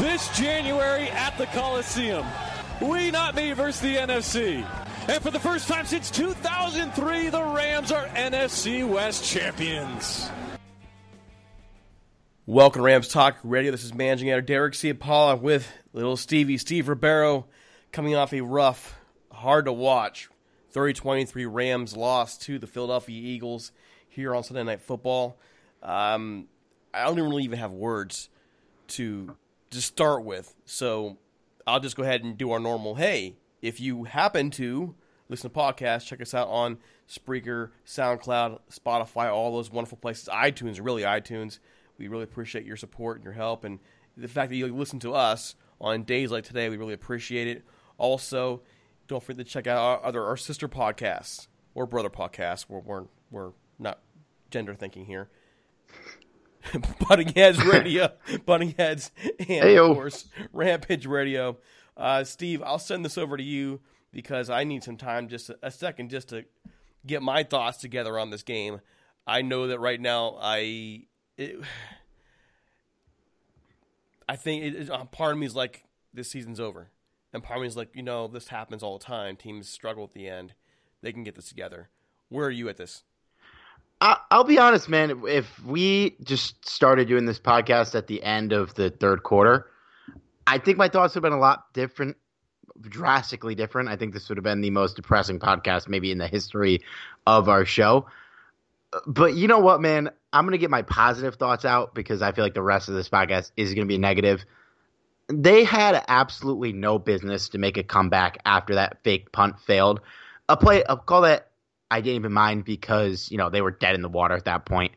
this January at the Coliseum. We, not me, versus the NFC. And for the first time since 2003, the Rams are NFC West champions. Welcome to Rams Talk Radio. This is managing editor Derek Ciapala with little Stevie, Steve Rebeiro, coming off a rough, hard-to-watch 30-23 Rams loss to the Philadelphia Eagles here on Sunday Night Football. I don't really even have words to start with, so I'll just go ahead and do our normal. Hey, if you happen to listen to podcasts, check us out on Spreaker, SoundCloud, Spotify, all those wonderful places. iTunes, really iTunes. We really appreciate your support and your help, and the fact that you listen to us on days like today, we really appreciate it. Also, don't forget to check out our sister podcasts or brother podcasts. We're not gender thinking here. Butting Heads Radio, Butting Heads, and Of course Rampage Radio. Steve, I'll send this over to you because I need some time, just a second, just to get my thoughts together on this game. I know that right now I think part of me is like, this season's over. And part of me is like, this happens all the time. Teams struggle at the end. They can get this together. Where are you at this? I'll be honest, man. If we just started doing this podcast at the end of the third quarter, I think my thoughts would have been a lot different, drastically different. I think this would have been the most depressing podcast maybe in the history of our show. But you know what, man? I'm going to get my positive thoughts out because I feel like the rest of this podcast is going to be negative. They had absolutely no business to make a comeback after that fake punt failed. A call that I didn't even mind because, you know, they were dead in the water at that point.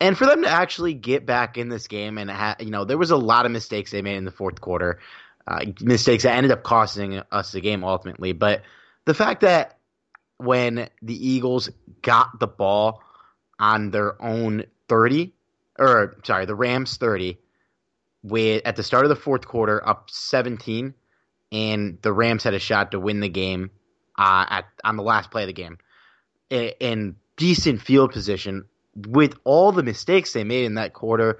And for them to actually get back in this game and, you know, there was a lot of mistakes they made in the fourth quarter, mistakes that ended up costing us the game ultimately. But the fact that when the Eagles got the ball on their own 30, or sorry, the Rams 30, at the start of the fourth quarter up 17, and the Rams had a shot to win the game on the last play of the game in decent field position with all the mistakes they made in that quarter.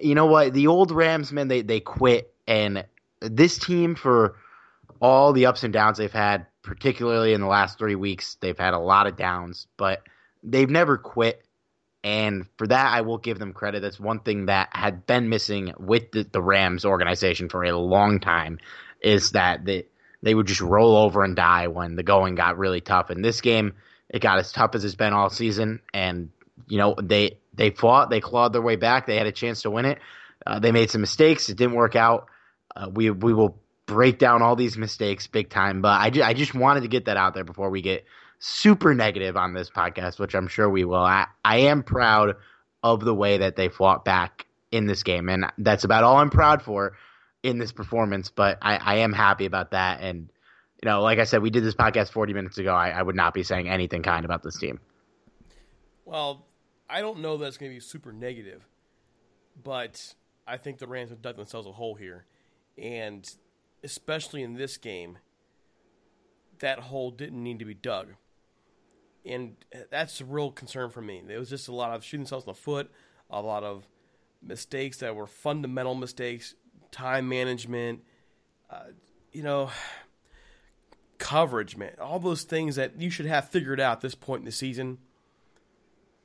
You know what? The old Rams, man, they quit. And this team, for all the ups and downs they've had, particularly in the last 3 weeks, they've had a lot of downs, but they've never quit. And for that, I will give them credit. That's one thing that had been missing with the Rams organization for a long time, is that they would just roll over and die when the going got really tough. And this game, it got as tough as it's been all season. And, you know, they fought. They clawed their way back. They had a chance to win it. They made some mistakes. It didn't work out. We will break down all these mistakes big time. But I just wanted to get that out there before we get super negative on this podcast, which I'm sure we will. I am proud of the way that they fought back in this game, and that's about all I'm proud for in this performance, but I am happy about that. And, you know, like I said, we did this podcast 40 minutes ago. I would not be saying anything kind about this team. Well, I don't know that's going to be super negative, but I think the Rams have dug themselves a hole here, and especially in this game, that hole didn't need to be dug. And that's a real concern for me. It was just a lot of shooting themselves in the foot, a lot of mistakes that were fundamental mistakes, time management, you know, coverage, man. All those things that you should have figured out at this point in the season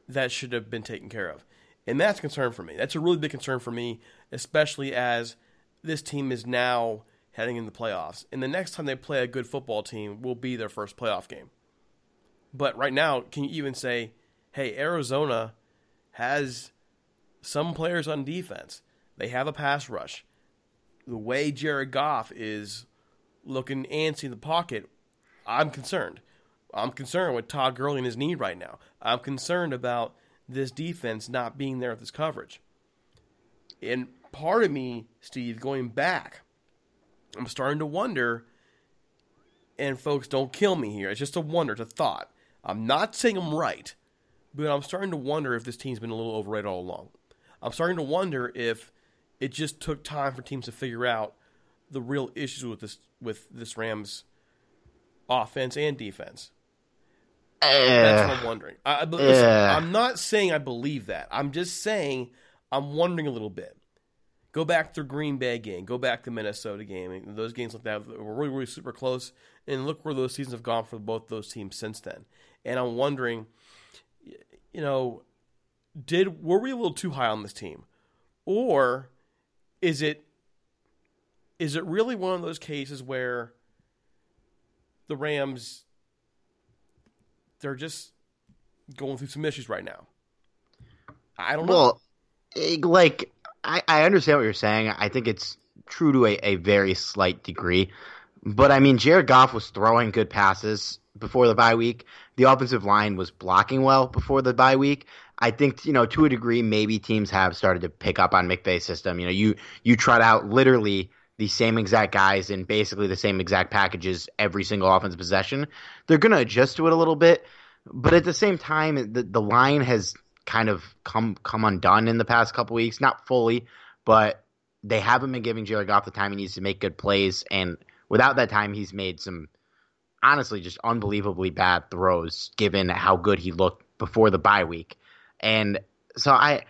that should have been taken care of. And that's a concern for me. That's a really big concern for me, especially as this team is now heading into the playoffs. And the next time they play a good football team will be their first playoff game. But right now, can you even say, hey, Arizona has some players on defense. They have a pass rush. The way Jared Goff is looking antsy in the pocket, I'm concerned. I'm concerned with Todd Gurley and his knee right now. I'm concerned about this defense not being there with this coverage. And part of me, Steve, going back, I'm starting to wonder, and folks, don't kill me here. It's just a wonder, it's a thought. I'm not saying I'm right, but I'm starting to wonder if this team's been a little overrated all along. I'm starting to wonder if it just took time for teams to figure out the real issues with this Rams offense and defense. That's what I'm wondering. Listen, I'm not saying I believe that. I'm just saying I'm wondering a little bit. Go back to Green Bay game. Go back to Minnesota game. And those games like that were really, really super close. And look where those seasons have gone for both those teams since then. And I'm wondering, you know, were we a little too high on this team? Or is it really one of those cases where the Rams, they're just going through some issues right now? I don't know. Well, like, I understand what you're saying. I think it's true to a very slight degree. But, I mean, Jared Goff was throwing good passes before the bye week. The offensive line was blocking well before the bye week. I think, you know, to a degree, maybe teams have started to pick up on McVay's system. You know, you trot out literally the same exact guys in basically the same exact packages every single offensive possession. They're going to adjust to it a little bit. But at the same time, the line has kind of come undone in the past couple weeks. Not fully, but they haven't been giving Jared Goff the time he needs to make good plays, and without that time, he's made some honestly just unbelievably bad throws given how good he looked before the bye week. And so I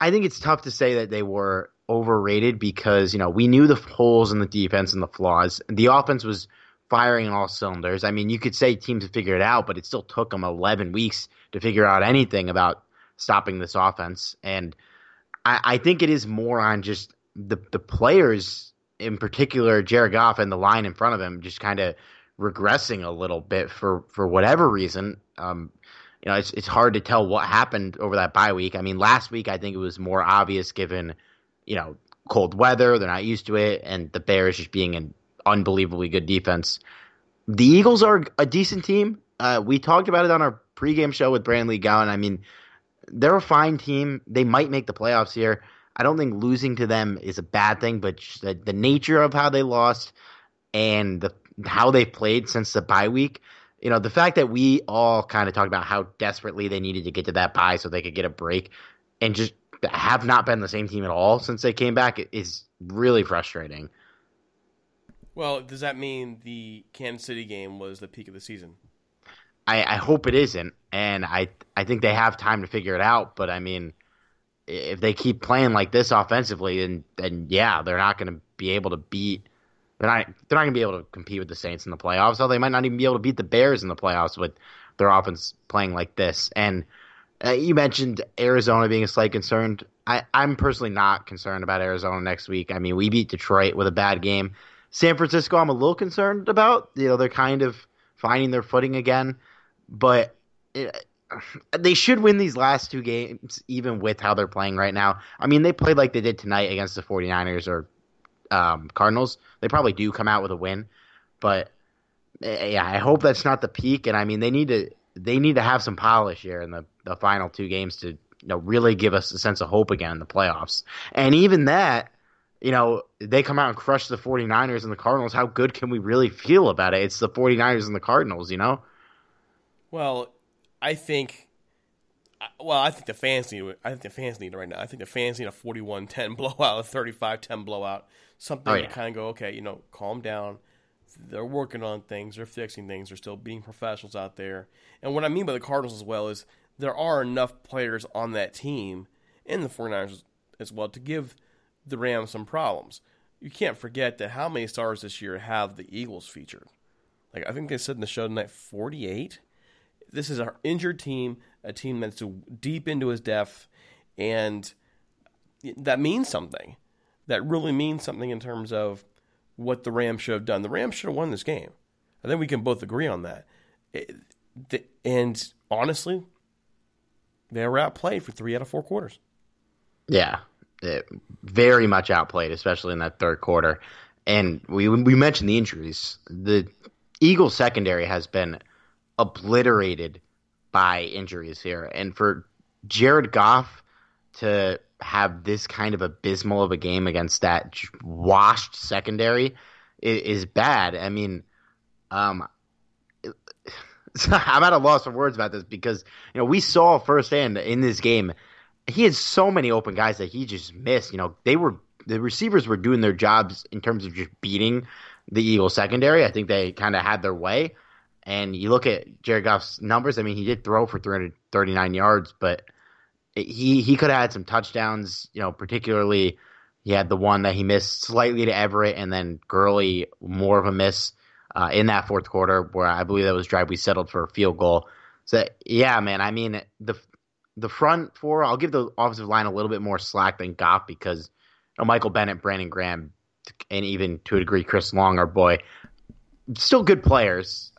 think it's tough to say that they were overrated because, you know, we knew the holes in the defense and the flaws. The offense was firing all cylinders. I mean, you could say teams figured it out, but it still took them 11 weeks to figure out anything about stopping this offense. And I think it is more on just the players, in particular Jared Goff and the line in front of him, just kind of regressing a little bit for whatever reason. You know, it's hard to tell what happened over that bye week. I mean, last week I think it was more obvious given, you know, cold weather. They're not used to it. And the Bears just being an unbelievably good defense. The Eagles are a decent team. We talked about it on our pregame show with Brandon Gowan. I mean, they're a fine team. They might make the playoffs here. I don't think losing to them is a bad thing, but the nature of how they lost and how they played since the bye week, you know, the fact that we all kind of talked about how desperately they needed to get to that bye so they could get a break and just have not been the same team at all since they came back is really frustrating. Well, does that mean the Kansas City game was the peak of the season? I hope it isn't, and I think they have time to figure it out, but I mean – if they keep playing like this offensively, then yeah, they're not going to be able to beat. They're not going to be able to compete with the Saints in the playoffs. So they might not even be able to beat the Bears in the playoffs with their offense playing like this. And you mentioned Arizona being a slight concern. I'm personally not concerned about Arizona next week. I mean, we beat Detroit with a bad game. San Francisco, I'm a little concerned about. You know, they're kind of finding their footing again, but. They should win these last two games, even with how they're playing right now. I mean, they played like they did tonight against the 49ers or Cardinals. They probably do come out with a win, but yeah, I hope that's not the peak. And I mean, they need to have some polish here in the final two games to, you know, really give us a sense of hope again in the playoffs. And even that, you know, they come out and crush the 49ers and the Cardinals. How good can we really feel about it? It's the 49ers and the Cardinals, you know? Well, I think the fans need it. I think the fans need it right now. I think the fans need a 41-10 blowout, a 35-10 blowout, something to kind of go, okay, you know, calm down. They're working on things. They're fixing things. They're still being professionals out there. And what I mean by the Cardinals as well is there are enough players on that team and the 49ers as well to give the Rams some problems. You can't forget that how many stars this year have the Eagles featured. Like I think they said in the show tonight, 48. This is our injured team, a team that's deep into his depth, and that means something. That really means something in terms of what the Rams should have done. The Rams should have won this game. I think we can both agree on that. And honestly, they were outplayed for 3 out of 4 quarters. Yeah, very much outplayed, especially in that third quarter. And we mentioned the injuries. The Eagles secondary has been obliterated by injuries here, and for Jared Goff to have this kind of abysmal of a game against that washed secondary is bad. I mean, I'm at a loss for words about this because, you know, we saw firsthand in this game he had so many open guys that he just missed. You know, the receivers were doing their jobs in terms of just beating the Eagles secondary. I think they kind of had their way. And you look at Jared Goff's numbers. I mean, he did throw for 339 yards, but he could have had some touchdowns. You know, particularly he had the one that he missed slightly to Everett, and then Gurley more of a miss in that fourth quarter, where I believe that was drive we settled for a field goal. So yeah, man. I mean, the front four. I'll give the offensive line a little bit more slack than Goff because, you know, Michael Bennett, Brandon Graham, and even to a degree Chris Long, our boy, still good players.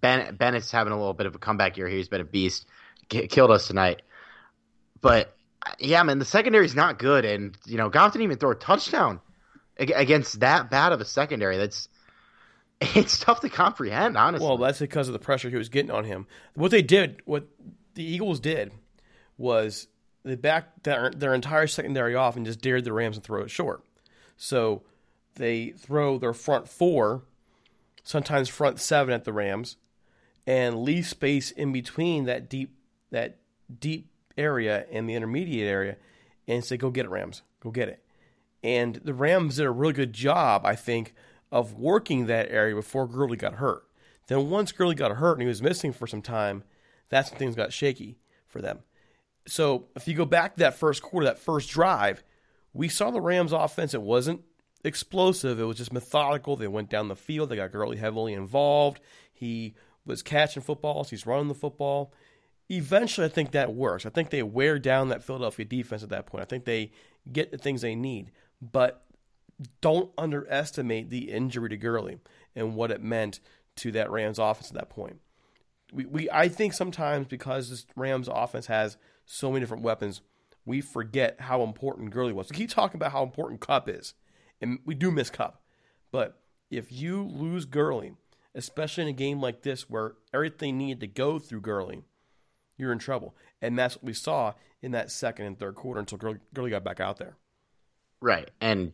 Bennett's having a little bit of a comeback here. He's been a beast. Killed us tonight. But, yeah, man, the secondary's not good. And, you know, Goff didn't even throw a touchdown against that bad of a secondary. It's tough to comprehend, honestly. Well, that's because of the pressure he was getting on him. What the Eagles did was they backed their entire secondary off and just dared the Rams to throw it short. So they throw their front four, sometimes front seven at the Rams, and leave space in between that deep area and the intermediate area, and say, go get it, Rams. Go get it. And the Rams did a really good job, I think, of working that area before Gurley got hurt. Then once Gurley got hurt and he was missing for some time, that's when things got shaky for them. So if you go back to that first quarter, that first drive, we saw the Rams' offense. It wasn't explosive. It was just methodical. They went down the field. They got Gurley heavily involved. He was catching footballs. He's running the football. Eventually, I think that works. I think they wear down that Philadelphia defense at that point. I think they get the things they need. But don't underestimate the injury to Gurley and what it meant to that Rams offense at that point. I think sometimes because this Rams offense has so many different weapons, we forget how important Gurley was. We keep talking about how important Kupp is, and we do miss Kupp. But if you lose Gurley, especially in a game like this where everything needed to go through Gurley, you're in trouble. And that's what we saw in that second and third quarter until Gurley got back out there. Right. And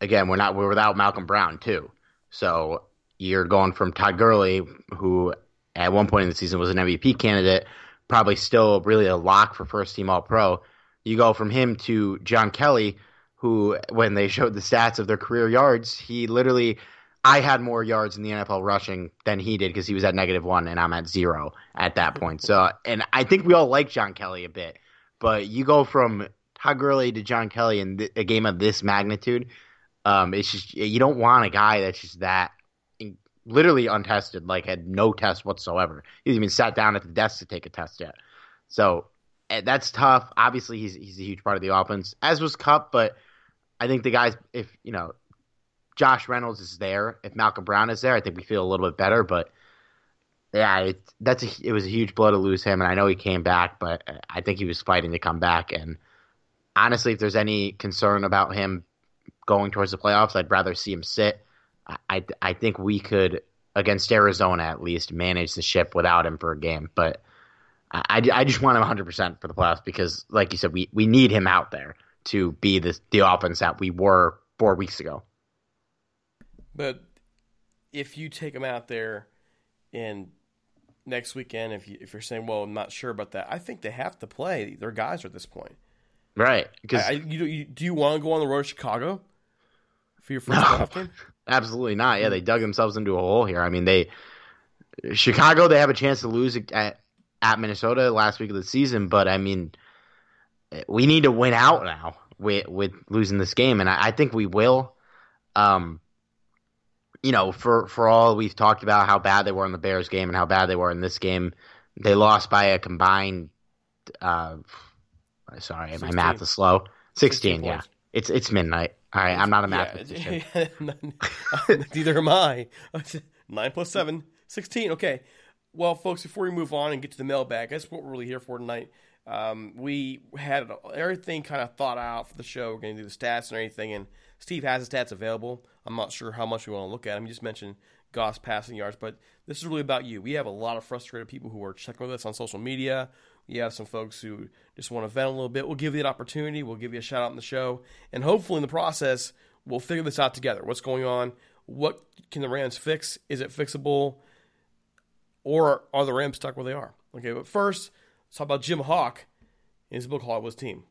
again, we're without Malcolm Brown too. So you're going from Todd Gurley, who at one point in the season was an MVP candidate, probably still really a lock for first team All-Pro. You go from him to John Kelly, who when they showed the stats of their career yards, he literally, I had more yards in the NFL rushing than he did because he was at -1 and I'm at 0 at that point. So, and I think we all like John Kelly a bit, but you go from Todd Gurley to John Kelly in a game of this magnitude, it's just, you don't want a guy that's just that literally untested, like had no test whatsoever. He's even sat down at the desk to take a test yet. So that's tough. Obviously, he's a huge part of the offense, as was Kupp, but I think the guys, if you know, Josh Reynolds is there, if Malcolm Brown is there, I think we feel a little bit better. But yeah, it was a huge blow to lose him, and I know he came back, but I think he was fighting to come back. And honestly, if there's any concern about him going towards the playoffs, I'd rather see him sit. I think we could, against Arizona at least, manage the ship without him for a game. But I just want him 100% for the playoffs because, like you said, we need him out there to be the offense that we were 4 weeks ago. But if you take him out there and next weekend, if you're saying, well, I'm not sure about that, I think they have to play their guys at this point. Right. Do you want to go on the road to Chicago for your first playoff game? Absolutely not. Yeah, they dug themselves into a hole here. I mean, Chicago have a chance to lose at Minnesota last week of the season, but I mean, we need to win out now with losing this game, and I think we will. You know, for all we've talked about how bad they were in the Bears game and how bad they were in this game, they lost by a combined. Sorry, 16. My math is slow. 16 yeah. It's midnight. All right, I'm not a mathematician. Yeah. Neither am I. 9 + 7, 16. Okay. Well, folks, before we move on and get to the mailbag, that's what we're really here for tonight. We had everything kind of thought out for the show. We're going to do the stats and everything, and Steve has the stats available. I'm not sure how much we want to look at them. You just mentioned Goff's passing yards, but this is really about you. We have a lot of frustrated people who are checking with us on social media. We have some folks who just want to vent a little bit. We'll give you an opportunity. We'll give you a shout out in the show. And hopefully in the process, we'll figure this out together. What's going on? What can the Rams fix? Is it fixable? Or are the Rams stuck where they are? Okay, but first, let's talk about Jim Hawk and his book, Hollywood's Team.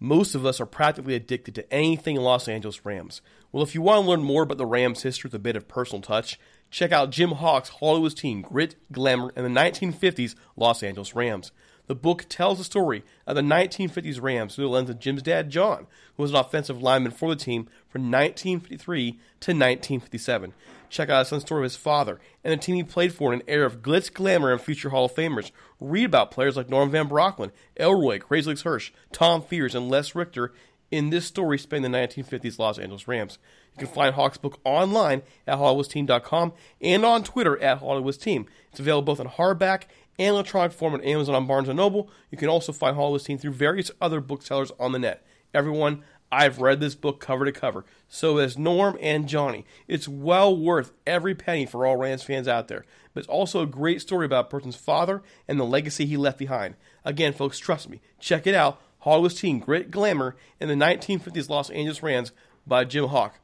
Most of us are practically addicted to anything Los Angeles Rams. Well, if you want to learn more about the Rams' history with a bit of personal touch, check out Jim Hawk's Hollywood's Team, Grit, Glamour, and the 1950s Los Angeles Rams. The book tells the story of the 1950s Rams through the lens of Jim's dad, John, who was an offensive lineman for the team from 1953 to 1957. Check out his son's story of his father and the team he played for in an era of glitz, glamour, and future Hall of Famers. Read about players like Norm Van Brocklin, Elroy, Crazy Legs Hirsch, Tom Fears, and Les Richter in this story spanning the 1950s Los Angeles Rams. You can find Hawk's book online at hollywoodsteam.com and on Twitter at hollywoodsteam. It's available both in hardback and electronic form on Amazon and Barnes & Noble. You can also find Hollywood's Team through various other booksellers on the net. Everyone, I've read this book cover to cover. So has Norm and Johnny. It's well worth every penny for all Rams fans out there. But it's also a great story about a person's father and the legacy he left behind. Again, folks, trust me. Check it out. Hollywood's Team, Grit, Glamour, and the 1950s Los Angeles Rams by Jim Hawk.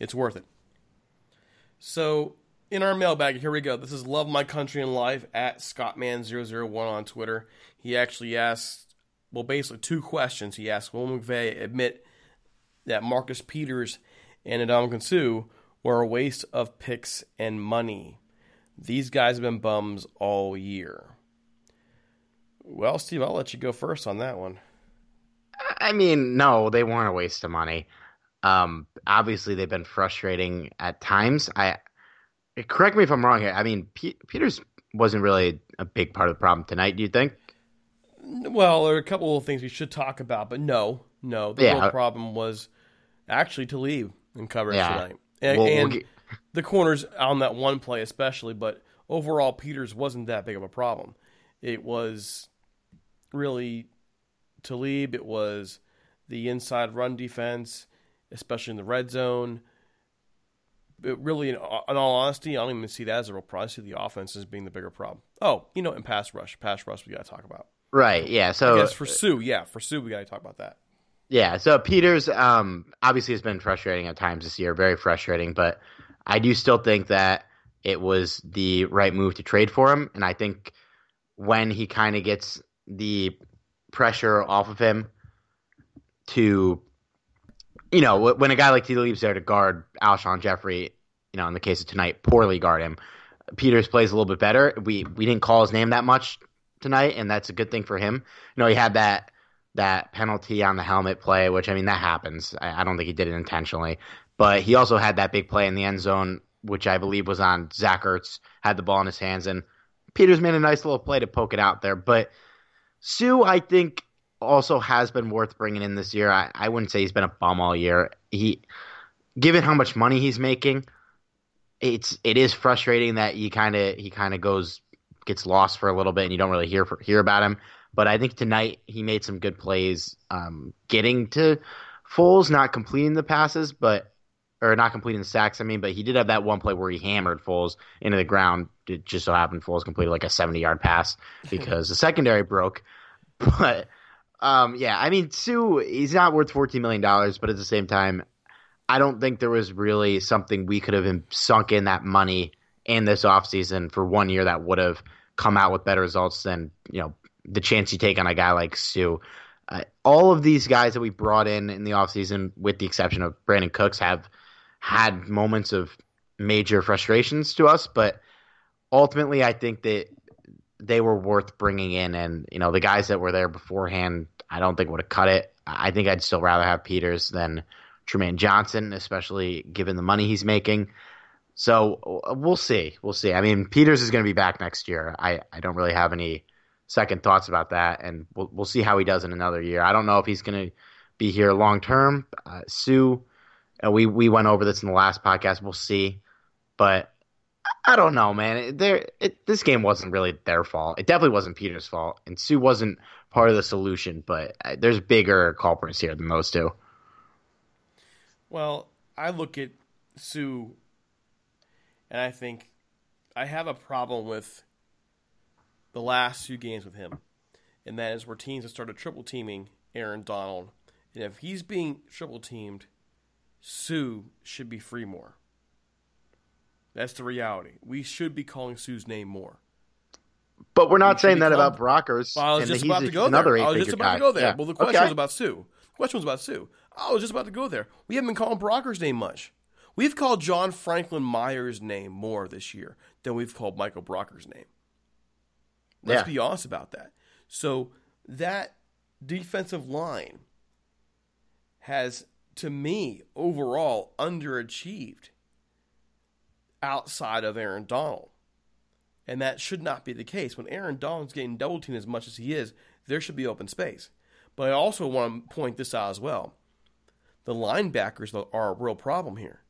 It's worth it. So, in our mailbag, here we go. This is Love My Country and Life at Scottman001 on Twitter. He actually asked, well, basically two questions. He asked, will McVay admit that Marcus Peters and Ndamukong Suh were a waste of picks and money? These guys have been bums all year. Well, Steve, I'll let you go first on that one. I mean, no, they weren't a waste of money. Obviously, they've been frustrating at times. Correct me if I'm wrong here. I mean, Peters wasn't really a big part of the problem tonight, do you think? Well, there are a couple of little things we should talk about, but no. The real problem was actually Talib in coverage tonight. And the corners on that one play especially, but overall, Peters wasn't that big of a problem. It was really Talib. It was the inside run defense, especially in the red zone. It really, in all honesty, I don't even see that as a real problem. I see the offense as being the bigger problem. Oh, you know, and pass rush. Pass rush we got to talk about. Right, yeah. So I guess for Sue, we got to talk about that. Yeah, so Peters obviously has been frustrating at times this year, very frustrating, but I do still think that it was the right move to trade for him, and I think when he kind of gets the pressure off of him to, you know, when a guy like Talib's there to guard Alshon Jeffrey, you know, in the case of tonight, poorly guard him, Peters plays a little bit better. We didn't call his name that much tonight, and that's a good thing for him. You know, he had that penalty on the helmet play, which, I mean, that happens. I don't think he did it intentionally. But he also had that big play in the end zone, which I believe was on Zach Ertz, had the ball in his hands, and Peters made a nice little play to poke it out there. But Sue, I think, also has been worth bringing in this year. I wouldn't say he's been a bum all year. Given how much money he's making, it is frustrating that he kind of gets lost for a little bit and you don't really hear about him. But I think tonight he made some good plays getting to Foles, not completing the passes, or not completing the sacks, I mean. But he did have that one play where he hammered Foles into the ground. It just so happened Foles completed like a 70-yard pass because the secondary broke. But, yeah, I mean, Sue, he's not worth $14 million. But at the same time, I don't think there was really something we could have sunk in that money in this offseason for 1 year that would have come out with better results than, you know, the chance you take on a guy like Sue. All of these guys that we brought in the offseason, with the exception of Brandon Cooks, have had moments of major frustrations to us. But ultimately, I think that they were worth bringing in. And, you know, the guys that were there beforehand, I don't think would have cut it. I think I'd still rather have Peters than Trumaine Johnson, especially given the money he's making. So we'll see. We'll see. I mean, Peters is going to be back next year. I don't really have any second thoughts about that, and we'll see how he does in another year. I don't know if he's going to be here long term. Sue, we went over this in the last podcast. We'll see, but I don't know, man. This game wasn't really their fault. It definitely wasn't Peter's fault, and Sue wasn't part of the solution. But there's bigger culprits here than those two. Well, I look at Sue, and I think I have a problem with the last few games with him, and that is where teams have started triple teaming Aaron Donald, and if he's being triple teamed, Sue should be free more. That's the reality. We should be calling Sue's name more. But we're not saying that about Brockers. Well, I was just about to go there. Well, the question was about Sue. The question was about Sue. I was just about to go there. We haven't been calling Brockers' name much. We've called John Franklin Myers' name more this year than we've called Michael Brockers' name. Let's be honest about that. So that defensive line has, to me, overall underachieved outside of Aaron Donald. And that should not be the case. When Aaron Donald's getting double-teamed as much as he is, there should be open space. But I also want to point this out as well. The linebackers are a real problem here.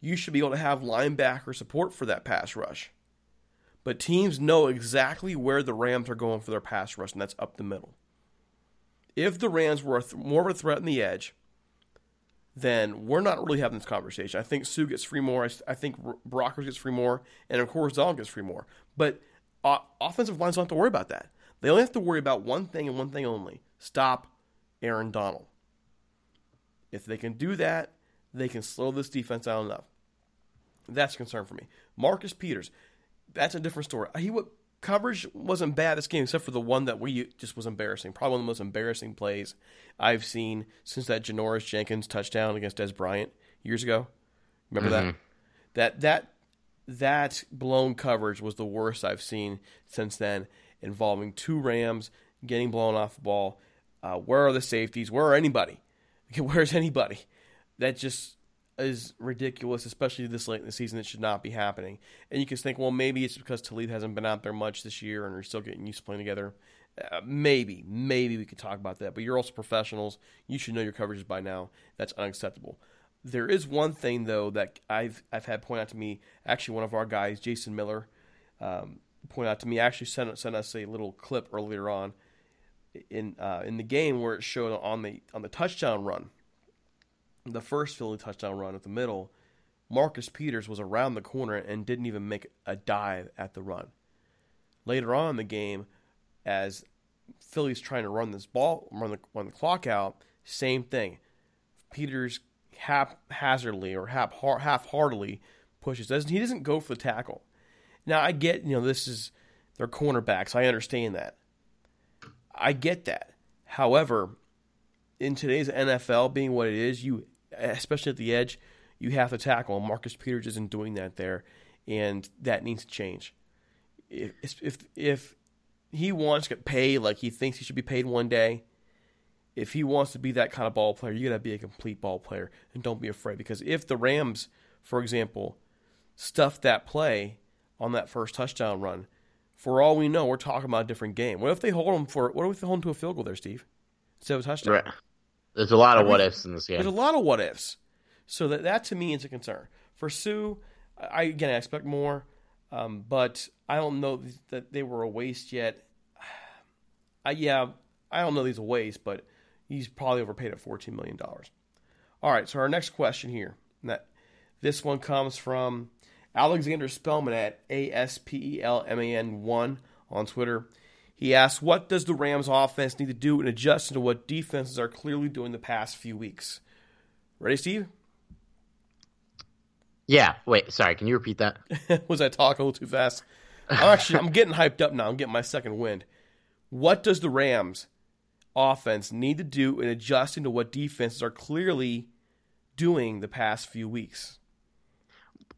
You should be able to have linebacker support for that pass rush. But teams know exactly where the Rams are going for their pass rush, and that's up the middle. If the Rams were more of a threat in the edge, then we're not really having this conversation. I think Sue gets free more. I think Brockers gets free more. And, of course, Donald gets free more. But offensive lines don't have to worry about that. They only have to worry about one thing and one thing only. Stop Aaron Donald. If they can do that, they can slow this defense down enough. That's a concern for me. Marcus Peters. That's a different story. Coverage wasn't bad this game, except for the one that we just was embarrassing. Probably one of the most embarrassing plays I've seen since that Janoris Jenkins touchdown against Dez Bryant years ago. Remember that? That blown coverage was the worst I've seen since then, involving two Rams getting blown off the ball. Where are the safeties? Where are anybody? Where's anybody? That just is ridiculous, especially this late in the season. It should not be happening. And you can think, well, maybe it's because Talib hasn't been out there much this year and we're still getting used to playing together. Maybe we could talk about that. But you're also professionals. You should know your coverages by now. That's unacceptable. There is one thing, though, that I've had point out to me. Actually, one of our guys, Jason Miller, pointed out to me, actually sent us a little clip earlier on in the game where it showed on the touchdown run, the first Philly touchdown run at the middle, Marcus Peters was around the corner and didn't even make a dive at the run. Later on in the game, as Philly's trying to run this ball, run the clock out, same thing. Peters haphazardly or half-heartedly pushes. He doesn't go for the tackle. Now, I get, this is their cornerbacks. I understand that. I get that. However, in today's NFL, being what it is, you, especially at the edge, you have to tackle. Marcus Peters isn't doing that there, and that needs to change. If he wants to get paid like he thinks he should be paid one day, if he wants to be that kind of ball player, you got to be a complete ball player, and don't be afraid. Because if the Rams, for example, stuffed that play on that first touchdown run, for all we know, we're talking about a different game. What if they hold him to a field goal there, Steve? Instead of a touchdown? Right. There's a lot of what-ifs in this game. There's a lot of what-ifs. So that to me, is a concern. For Sue, I expect more, but I don't know that they were a waste yet. I don't know he's a waste, but he's probably overpaid at $14 million. All right, so our next question here. This one comes from Alexander Spellman at ASPELMAN1 on Twitter. He asks, what does the Rams offense need to do and adjust into what defenses are clearly doing the past few weeks? Ready, Steve? Yeah. Wait, sorry. Can you repeat that? Was I talking a little too fast? I'm getting hyped up now. I'm getting my second wind. What does the Rams offense need to do and adjust into what defenses are clearly doing the past few weeks?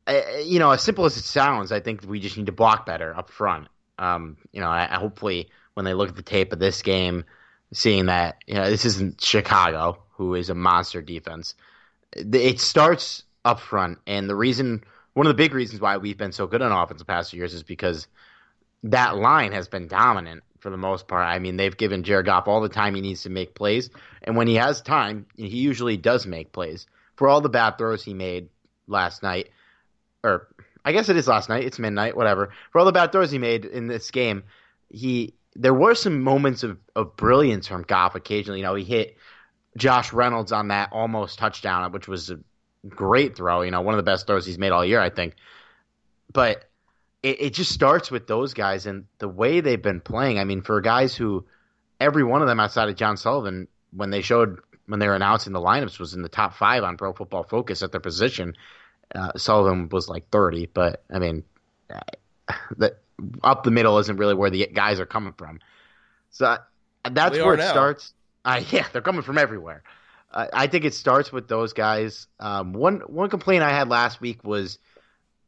As simple as it sounds, I think we just need to block better up front. Hopefully when they look at the tape of this game, seeing that this isn't Chicago, who is a monster defense. It starts up front, and one of the big reasons why we've been so good on offense the past few years is because that line has been dominant for the most part. I mean, they've given Jared Goff all the time he needs to make plays, and when he has time, he usually does make plays. For all the bad throws he made last night, or I guess it is last night, it's midnight, whatever. For all the bad throws he made in this game, there were some moments of brilliance from Goff occasionally. He hit Josh Reynolds on that almost touchdown, which was a great throw, one of the best throws he's made all year, I think. But it just starts with those guys and the way they've been playing. I mean, for guys who, every one of them outside of John Sullivan, when they were announcing the lineups, was in the top 5 on Pro Football Focus at their position. Sullivan was like 30, but I mean, up the middle isn't really where the guys are coming from. So that's where it starts. They're coming from everywhere. I think it starts with those guys. One complaint I had last week was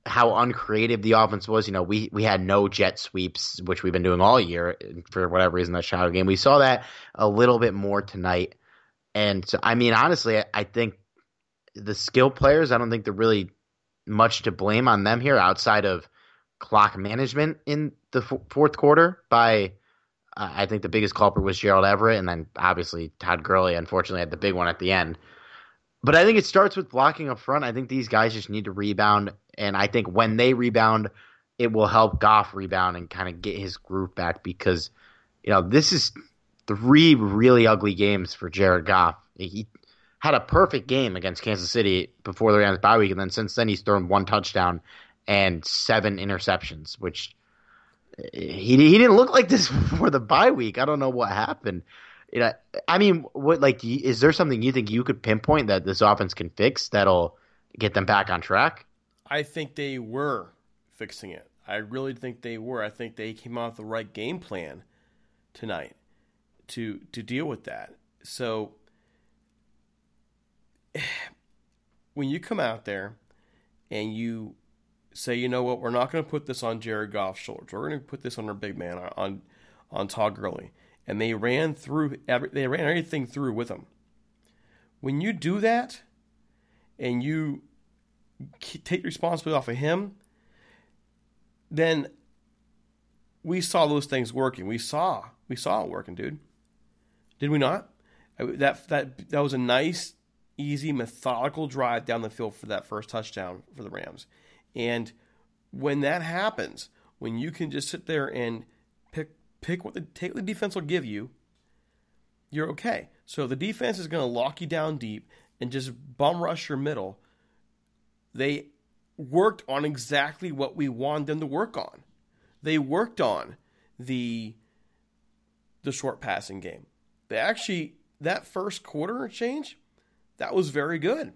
how uncreative the offense was. We had no jet sweeps, which we've been doing all year for whatever reason. That Chicago game, we saw that a little bit more tonight. And so, I mean, honestly, I think the skill players, I don't think they're really much to blame on them here outside of clock management in the fourth quarter by. I think the biggest culprit was Gerald Everett, and then obviously Todd Gurley, unfortunately, had the big one at the end. But I think it starts with blocking up front. I think these guys just need to rebound, and I think when they rebound, it will help Goff rebound and kind of get his groove back because, this is 3 really ugly games for Jared Goff. He had a perfect game against Kansas City before the Rams bye week, and then since then he's thrown 1 touchdown and 7 interceptions, which – He didn't look like this before the bye week. I don't know what happened. Is there something you think you could pinpoint that this offense can fix that'll get them back on track? I think they were fixing it. I really think they were. I think they came out with the right game plan tonight to deal with that. So when you come out there and you say, we're not going to put this on Jared Goff's shoulders. We're going to put this on our big man, on Todd Gurley. And they ran everything through with him. When you do that, and you take responsibility off of him, then we saw those things working. We saw it working, dude. Did we not? That was a nice, easy, methodical drive down the field for that first touchdown for the Rams. And when that happens, when you can just sit there and pick what the defense will give you, you're okay. So the defense is going to lock you down deep and just bum rush your middle. They worked on exactly what we wanted them to work on. They worked on the short passing game. They actually, that first quarter change, that was very good.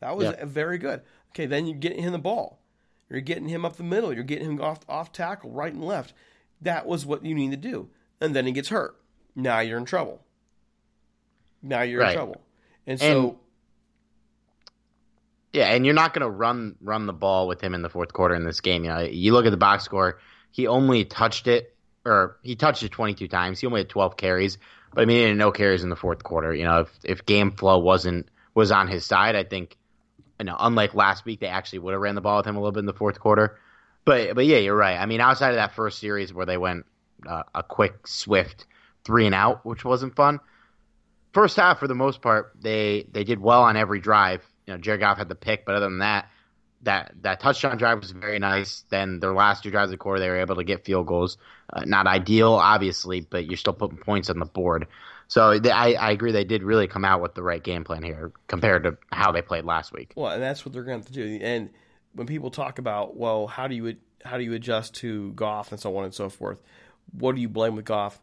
That was very good. Okay, then you're getting him the ball. You're getting him up the middle. You're getting him off tackle, right and left. That was what you need to do. And then he gets hurt. Now you're in trouble. Now you're in trouble. And so... And you're not going to run the ball with him in the fourth quarter in this game. You know, you look at the box score, he touched it 22 times. He only had 12 carries. But, I mean, he had no carries in the fourth quarter. You know, if game flow was on his side, I think, you know, unlike last week, they actually would have ran the ball with him a little bit in the fourth quarter. But yeah, you're right. I mean, outside of that first series where they went a quick, swift 3-and-out, which wasn't fun, first half, for the most part, they did well on every drive. You know, Jared Goff had the pick, but other than that touchdown drive was very nice. Then their last two drives of the quarter, they were able to get field goals. Not ideal, obviously, but you're still putting points on the board. So I agree they did really come out with the right game plan here compared to how they played last week. Well, and that's what they're going to do. And when people talk about, well, how do you adjust to Goff and so on and so forth, what do you blame with Goff?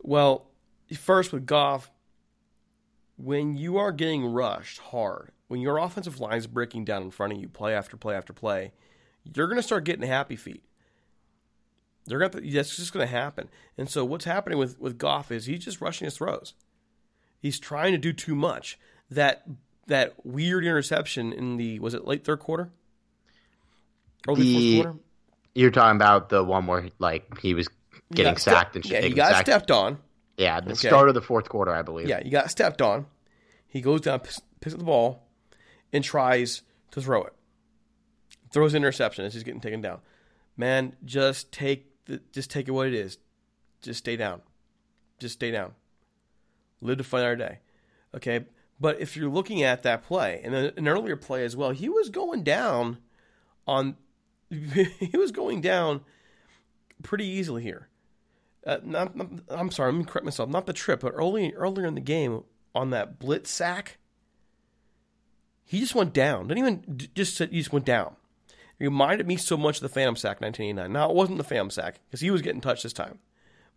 Well, first with Goff, when you are getting rushed hard, when your offensive line is breaking down in front of you, play after play after play, you're going to start getting happy feet. That's just going to happen. And so what's happening with Goff is he's just rushing his throws. He's trying to do too much. That weird interception in the, was it late third quarter? Early fourth quarter? You're talking about the one where like he was getting sacked. He got stepped on. Yeah, the start of the fourth quarter, I believe. Yeah, he got stepped on. He goes down, picks up the ball, and tries to throw it. Throws an interception as he's getting taken down. Man, just take it what it is. Just stay down. Just stay down. Live to fight our day. Okay, but if you're looking at that play, and an earlier play as well, he was going down pretty easily here. I'm sorry, I'm going to correct myself. Not the trip, but earlier in the game on that blitz sack, he just went down. He just went down. It reminded me so much of the Phantom Sack 1989. Now, it wasn't the Phantom Sack because he was getting touched this time.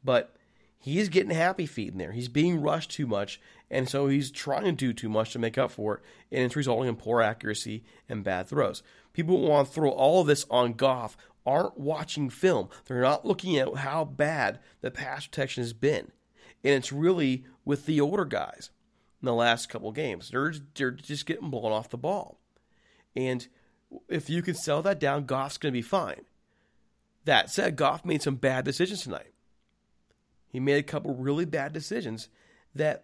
But he is getting happy feet in there. He's being rushed too much, and so he's trying to do too much to make up for it, and it's resulting in poor accuracy and bad throws. People who want to throw all of this on Goff aren't watching film. They're not looking at how bad the pass protection has been. And it's really with the older guys in the last couple of games. They're just getting blown off the ball. And if you can sell that down, Goff's going to be fine. That said, Goff made some bad decisions tonight. He made a couple really bad decisions that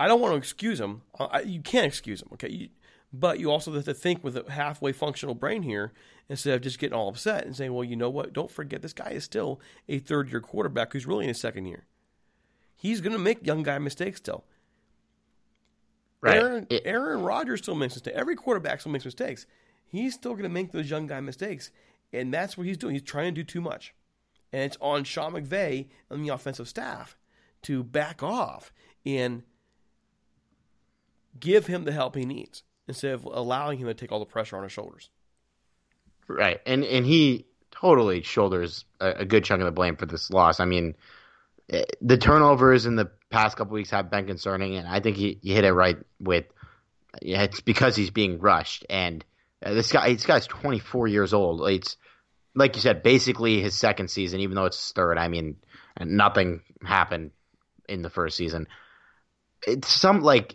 I don't want to excuse him. You can't excuse him, okay? But you also have to think with a halfway functional brain here instead of just getting all upset and saying, well, you know what? Don't forget this guy is still a third-year quarterback who's really in his second year. He's going to make young guy mistakes still. Right. Aaron Rodgers still makes mistakes. Every quarterback still makes mistakes. He's still going to make those young guy mistakes, and that's what he's doing. He's trying to do too much. And it's on Sean McVay and the offensive staff to back off and give him the help he needs, instead of allowing him to take all the pressure on his shoulders. Right, and he totally shoulders a good chunk of the blame for this loss. I mean, the turnovers in the past couple weeks have been concerning, and I think he hit it right with it's because he's being rushed. And this guy's 24 years old. It's, like you said, basically his second season, even though it's his third. I mean, nothing happened in the first season. It's some, like...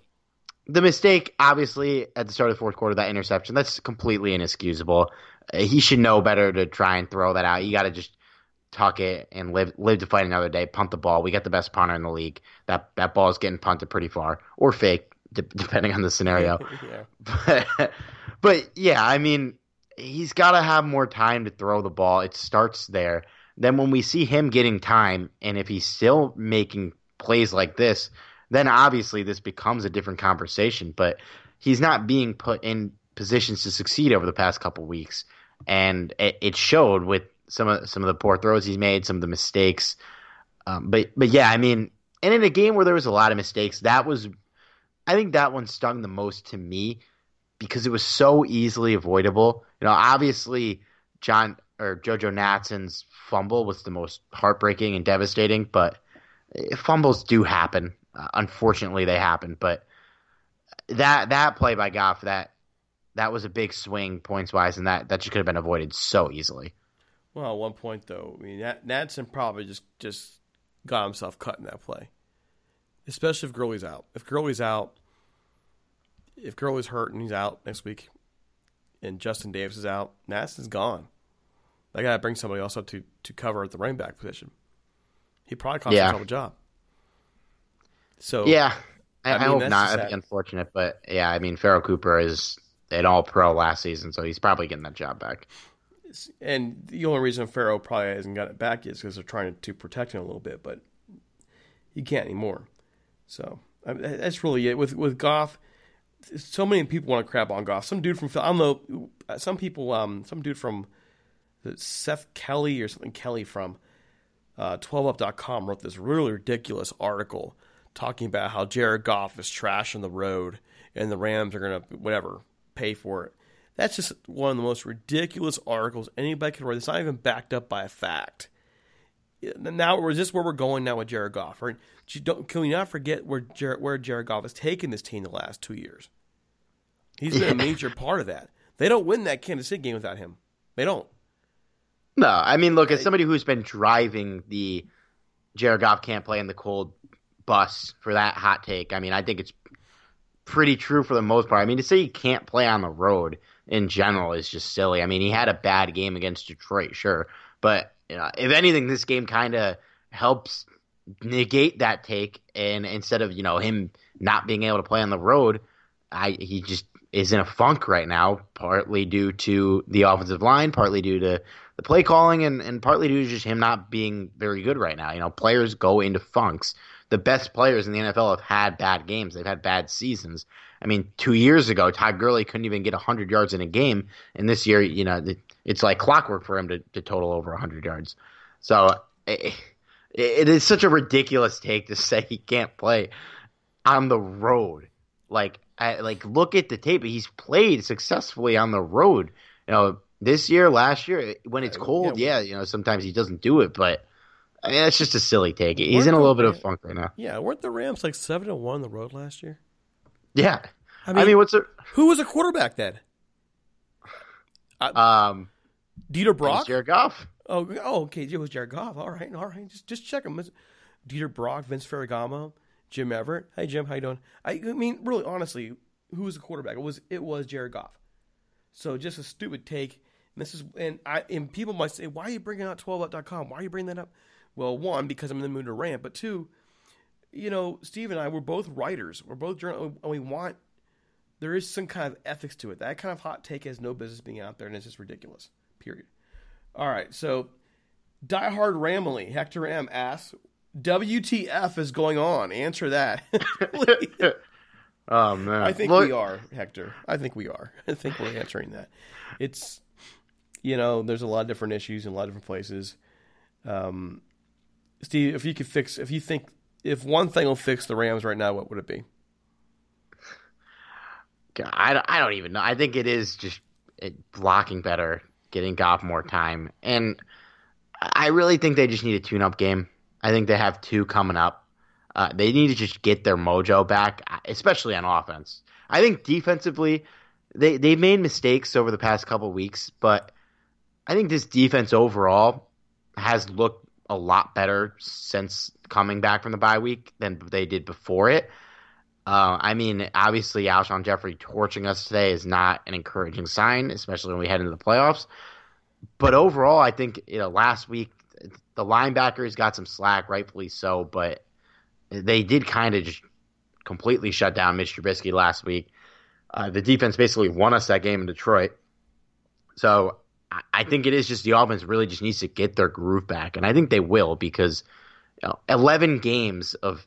The mistake, obviously, at the start of the fourth quarter, that interception, that's completely inexcusable. He should know better to try and throw that out. You got to just tuck it and live to fight another day, punt the ball. We got the best punter in the league. That ball is getting punted pretty far, or fake, depending on the scenario. Yeah. But, yeah, I mean, he's got to have more time to throw the ball. It starts there. Then when we see him getting time, and if he's still making plays like this, then obviously this becomes a different conversation, but he's not being put in positions to succeed over the past couple weeks, and it showed with some of the poor throws he's made, some of the mistakes. But yeah, I mean, And in a game where there was a lot of mistakes, I think that one stung the most to me because it was so easily avoidable. You know, obviously JoJo Natson's fumble was the most heartbreaking and devastating, but fumbles do happen. Unfortunately, they happen. But that play by Goff, that was a big swing points-wise, and that just could have been avoided so easily. Well, at one point, though, I mean, Natson probably just got himself cut in that play, especially if Gurley's out. If Gurley's hurt and he's out next week and Justin Davis is out, Natson's gone. They got to bring somebody else up to cover at the running back position. He probably cost himself a job. So yeah, I hope not. That'd be unfortunate, but yeah, I mean, Farrell Cooper is an All-Pro last season, so he's probably getting that job back. And the only reason Farrell probably hasn't got it back is because they're trying to protect him a little bit, but he can't anymore. So that's really it with Goff. So many people want to crap on Goff. Some dude from some dude from Seth Kelly or something Kelly from 12up.com wrote this really ridiculous article talking about how Jared Goff is trash on the road and the Rams are going to, whatever, pay for it. That's just one of the most ridiculous articles anybody could write. It's not even backed up by a fact. Now, is this where we're going now with Jared Goff? Right? Can we not forget where Jared Goff has taken this team the last 2 years? He's been a major part of that. They don't win that Kansas City game without him. They don't. No, I mean, look, as somebody who's been driving the Jared Goff can't play in the cold bus for that hot take, I mean, I think it's pretty true for the most part. I mean, to say he can't play on the road in general is just silly. I mean, he had a bad game against Detroit, sure. But you know, if anything, this game kind of helps negate that take. And instead of, you know, him not being able to play on the road, he just is in a funk right now, partly due to the offensive line, partly due to the play calling, and partly due to just him not being very good right now. You know, players go into funks. The best players in the NFL have had bad games. They've had bad seasons. I mean, 2 years ago, Todd Gurley couldn't even get 100 yards in a game. And this year, you know, it's like clockwork for him to total over 100 yards. So it is such a ridiculous take to say he can't play on the road. Like look at the tape. He's played successfully on the road. You know, this year, last year, when it's cold, you know, sometimes he doesn't do it, but I mean, that's just a silly take. He's in a little bit of funk right now. Yeah, weren't the Rams like 7-1 on the road last year? Yeah. I mean who was a quarterback then? Dieter Brock? Jared Goff. Oh, okay. It was Jared Goff. All right. Just check him. Dieter Brock, Vince Ferragamo, Jim Everett. Hey, Jim, how you doing? I mean, really, honestly, who was the quarterback? It was Jared Goff. So just a stupid take. And people might say, why are you bringing out 12up.com? Why are you bringing that up? Well, one, because I'm in the mood to rant, but two, you know, Steve and I, we're both writers. We're both journalists, and there is some kind of ethics to it. That kind of hot take has no business being out there, and it's just ridiculous, period. All right, so diehard Ramley, Hector M, asks, WTF is going on? Answer that. Oh, man. I think we are, Hector. I think we're answering that. It's, you know, there's a lot of different issues in a lot of different places. Steve, if one thing will fix the Rams right now, what would it be? God, I don't even know. I think it is just blocking better, getting Goff more time. And I really think they just need a tune-up game. I think they have two coming up. They need to just get their mojo back, especially on offense. I think defensively, they've made mistakes over the past couple of weeks, but I think this defense overall has looked a lot better since coming back from the bye week than they did before it. I mean, obviously, Alshon Jeffrey torching us today is not an encouraging sign, especially when we head into the playoffs. But overall, I think, you know, last week the linebackers got some slack, rightfully so, but they did kind of just completely shut down Mitch Trubisky last week. The defense basically won us that game in Detroit. So I think it is just the offense really just needs to get their groove back, and I think they will because, you know, 11 games of,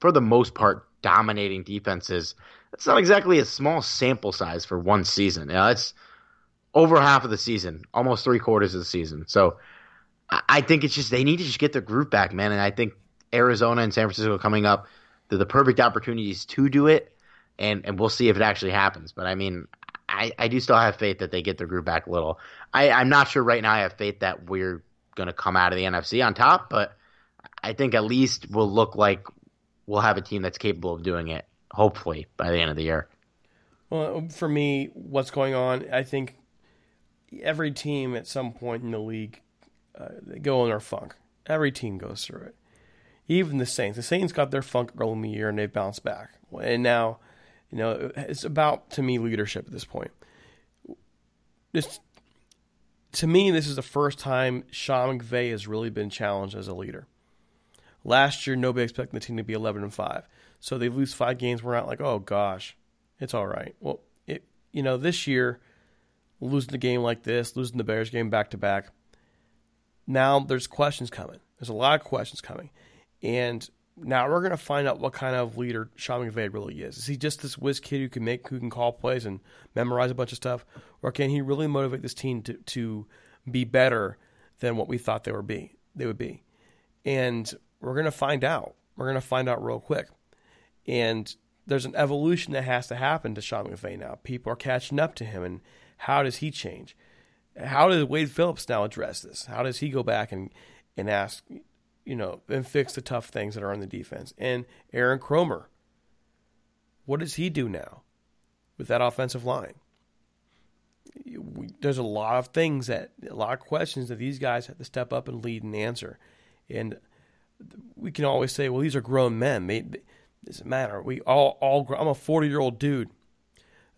for the most part, dominating defenses, that's not exactly a small sample size for one season. You know, it's over half of the season, almost 3/4 of the season. So I think it's just they need to just get their groove back, man, and I think Arizona and San Francisco coming up, they're the perfect opportunities to do it, and we'll see if it actually happens. But, I mean, I do still have faith that they get their group back a little. I'm not sure right now I have faith that we're going to come out of the NFC on top, but I think at least we'll look like we'll have a team that's capable of doing it, hopefully, by the end of the year. Well, for me, what's going on, I think every team at some point in the league they go in their funk. Every team goes through it. Even the Saints. The Saints got their funk early in the year, and they bounced back. And now, you know, it's about, to me, leadership at this point. To me, this is the first time Sean McVay has really been challenged as a leader. Last year, nobody expected the team to be 11-5. So they lose 5 games. We're not like, oh, gosh, it's all right. Well, this year, losing the game like this, losing the Bears game back-to-back, now there's questions coming. There's a lot of questions coming. And now we're going to find out what kind of leader Sean McVay really is. Is he just this whiz kid who can call plays and memorize a bunch of stuff? Or can he really motivate this team to be better than what we thought they would be? And we're going to find out. We're going to find out real quick. And there's an evolution that has to happen to Sean McVay now. People are catching up to him. And how does he change? How does Wade Phillips now address this? How does he go back and ask, and fix the tough things that are on the defense? And Aaron Cromer, what does he do now with that offensive line? There's a lot of questions that these guys have to step up and lead and answer. And we can always say, well, these are grown men. It doesn't matter. We all grown. I'm a 40-year-old dude,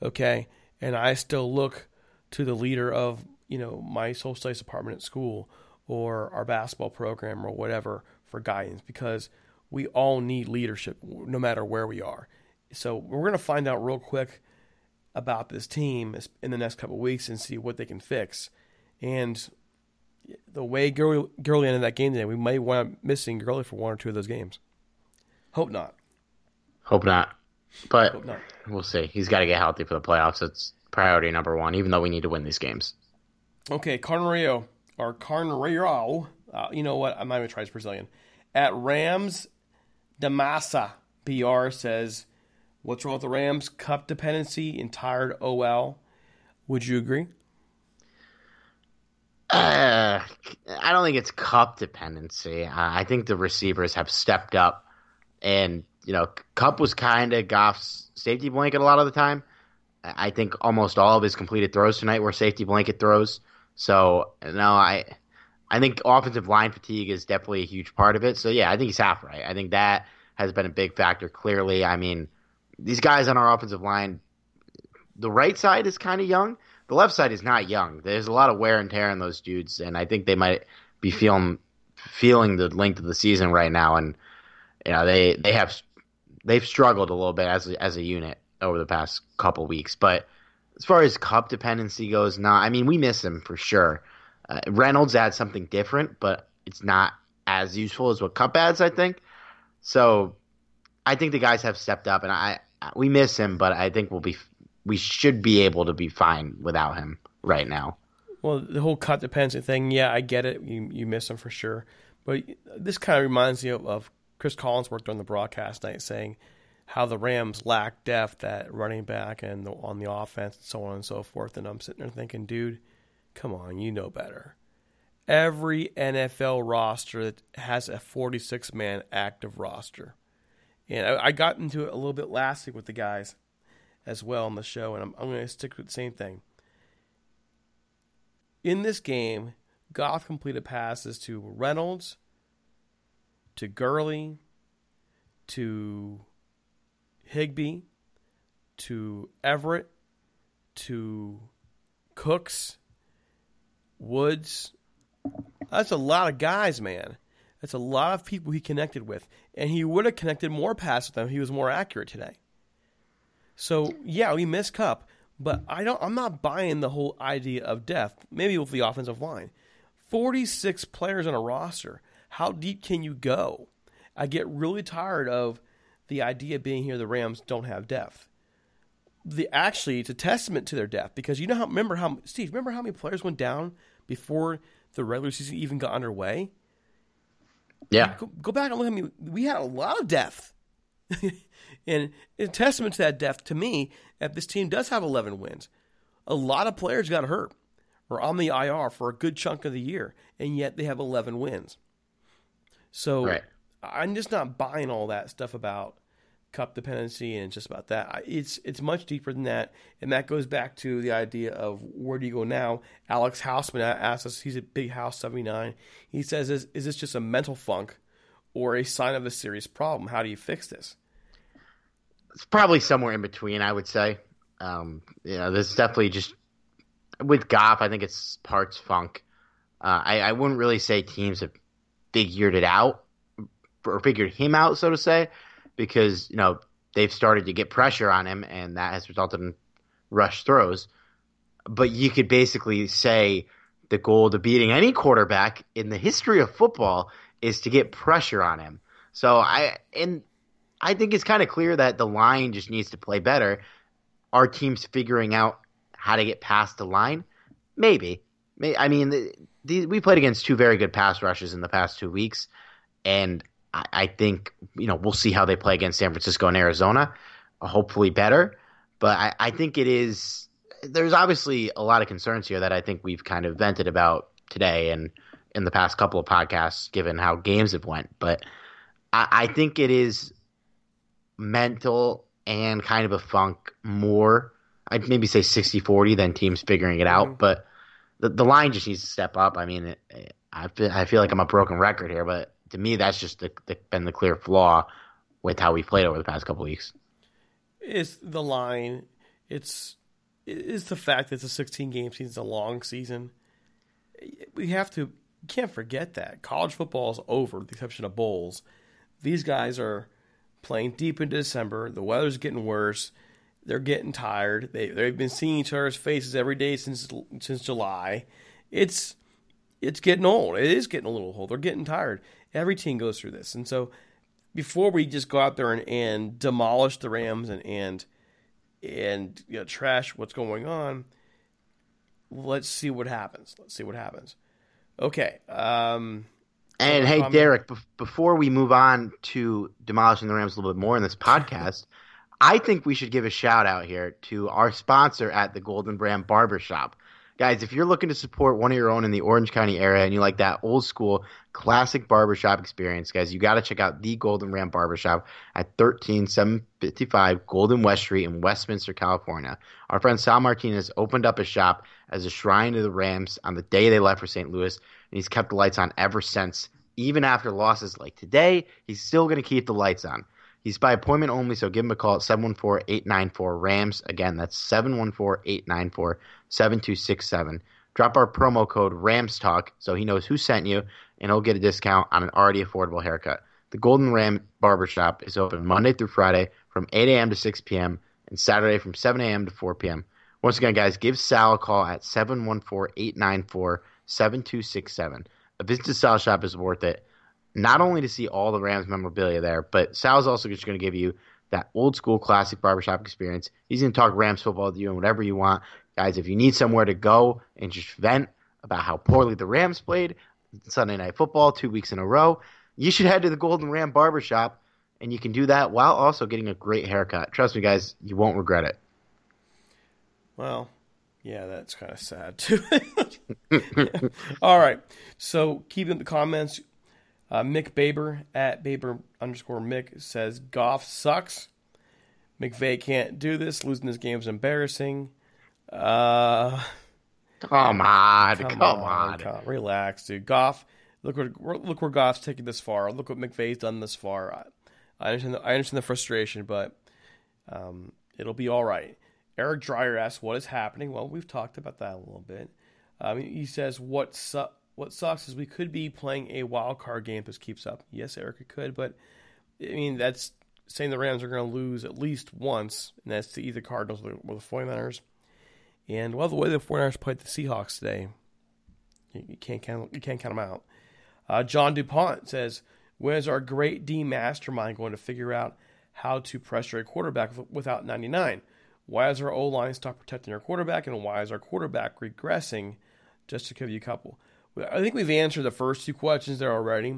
okay? And I still look to the leader of my social studies department at school or our basketball program or whatever for guidance, because we all need leadership no matter where we are. So we're going to find out real quick about this team in the next couple of weeks and see what they can fix. And the way Gurley ended that game today, we may wind up missing Gurley for 1 or 2 of those games. Hope not. But hope not. We'll see. He's got to get healthy for the playoffs. It's priority number one, even though we need to win these games. Okay, Carneiro, you know what? I'm not even trying to Brazilian. At Rams, Damasa BR says, what's wrong with the Rams? Cup dependency and tired OL. Would you agree? I don't think it's cup dependency. I think the receivers have stepped up. And, Cup was kind of Goff's safety blanket a lot of the time. I think almost all of his completed throws tonight were safety blanket throws. So, no, I think offensive line fatigue is definitely a huge part of it. So, yeah, I think he's half right. I think that has been a big factor, clearly. I mean, these guys on our offensive line, the right side is kind of young. The left side is not young. There's a lot of wear and tear on those dudes, and I think they might be feeling the length of the season right now. And, they've struggled a little bit as a unit over the past couple weeks. But as far as Cup dependency goes, we miss him for sure. Reynolds adds something different, but it's not as useful as what Cup adds, I think. So I think the guys have stepped up, and we miss him, but I think we should be able to be fine without him right now. Well, the whole Cup dependency thing, yeah, I get it. You miss him for sure. But this kind of reminds me of Chris Collins worked on the broadcast night saying how the Rams lack depth at running back and on the offense and so on and so forth. And I'm sitting there thinking, dude, come on, you know better. Every NFL roster has a 46-man active roster. And I got into it a little bit last week with the guys as well on the show, and I'm going to stick with the same thing. In this game, Goff completed passes to Reynolds, to Gurley, to Higbee, to Everett, to Cooks, Woods. That's a lot of guys, man. That's a lot of people he connected with. And he would have connected more passes with them if he was more accurate today. So, yeah, we missed Cup. But I'm not buying the whole idea of depth, maybe with the offensive line. 46 players on a roster. How deep can you go? I get really tired of the idea being here the Rams don't have depth. It's a testament to their depth, because remember how many players went down before the regular season even got underway? Yeah. Go back and look at me. We had a lot of depth. And a testament to that depth, to me, that this team does have 11 wins. A lot of players got hurt or on the IR for a good chunk of the year, and yet they have 11 wins. So right. I'm just not buying all that stuff about Cup dependency and just about that. It's much deeper than that, and that goes back to the idea of where do you go now? Alex Houseman asked us, he's at Big House 79. He says, is this just a mental funk or a sign of a serious problem? How do you fix this? It's probably somewhere in between, I would say. There's definitely just with Goff, I think it's parts funk. I wouldn't really say teams have figured it out or figured him out, so to say, because they've started to get pressure on him, and that has resulted in rush throws. But you could basically say the goal to beating any quarterback in the history of football is to get pressure on him. So I think it's kind of clear that the line just needs to play better. Are teams figuring out how to get past the line? Maybe. I mean, we played against two very good pass rushes in the past 2 weeks, and I think we'll see how they play against San Francisco and Arizona, hopefully better. But I think it is – there's obviously a lot of concerns here that I think we've kind of vented about today and in the past couple of podcasts given how games have went. But I think it is mental and kind of a funk more. I'd maybe say 60-40 than teams figuring it out. But the line just needs to step up. I mean, I feel like I'm a broken record here, but – to me, that's just been the clear flaw with how we played over the past couple of weeks. It's the line. It's the fact that it's a 16-game season. It's a long season. You can't forget that. College football is over, with the exception of bowls. These guys are playing deep into December. The weather's getting worse. They're getting tired. They've been seeing each other's faces every day since July. It's getting old. It is getting a little old. They're getting tired. Every team goes through this. And so before we just go out there and demolish the Rams and trash what's going on, let's see what happens. Okay. And hey, Derek, before we move on to demolishing the Rams a little bit more in this podcast, I think we should give a shout-out here to our sponsor at the Golden Brand Barbershop. Guys, if you're looking to support one of your own in the Orange County area and you like that old-school classic barbershop experience, guys, you got to check out the Golden Ram Barbershop at 13755 Golden West Street in Westminster, California. Our friend Sal Martinez opened up a shop as a shrine to the Rams on the day they left for St. Louis, and he's kept the lights on ever since. Even after losses like today, he's still going to keep the lights on. He's by appointment only, so give him a call at 714-894-RAMS. Again, that's 714-894-7267. Drop our promo code RAMSTALK so he knows who sent you, and he'll get a discount on an already affordable haircut. The Golden Ram Barbershop is open Monday through Friday from 8 a.m. to 6 p.m. and Saturday from 7 a.m. to 4 p.m. Once again, guys, give Sal a call at 714-894-7267. A visit to Sal's shop is worth it. Not only to see all the Rams memorabilia there, but Sal's also just going to give you that old-school classic barbershop experience. He's going to talk Rams football to you and whatever you want. Guys, if you need somewhere to go and just vent about how poorly the Rams played Sunday Night Football 2 weeks in a row, you should head to the Golden Ram Barbershop, and you can do that while also getting a great haircut. Trust me, guys, you won't regret it. Well, yeah, that's kind of sad, too. All right, so keeping the comments. Mick Baber at Baber_Mick says Goff sucks. McVay can't do this. Losing this game is embarrassing. Come on. Relax, dude. Goff, look where Goff's taken this far. Look what McVay's done this far. I understand the frustration, but it'll be all right. Eric Dreyer asks, what is happening? Well, we've talked about that a little bit. He says, what's up? What sucks is we could be playing a wild card game if this keeps up. Yes, Eric, it could, but I mean, that's saying the Rams are going to lose at least once, and that's to either Cardinals or the 49ers. And, well, the way the 49ers played the Seahawks today, you can't count them out. John DuPont says, where's our great D mastermind going to figure out how to pressure a quarterback without 99? Why is our O-line stop protecting our quarterback, and why is our quarterback regressing? Just to give you a couple. I think we've answered the first two questions there already.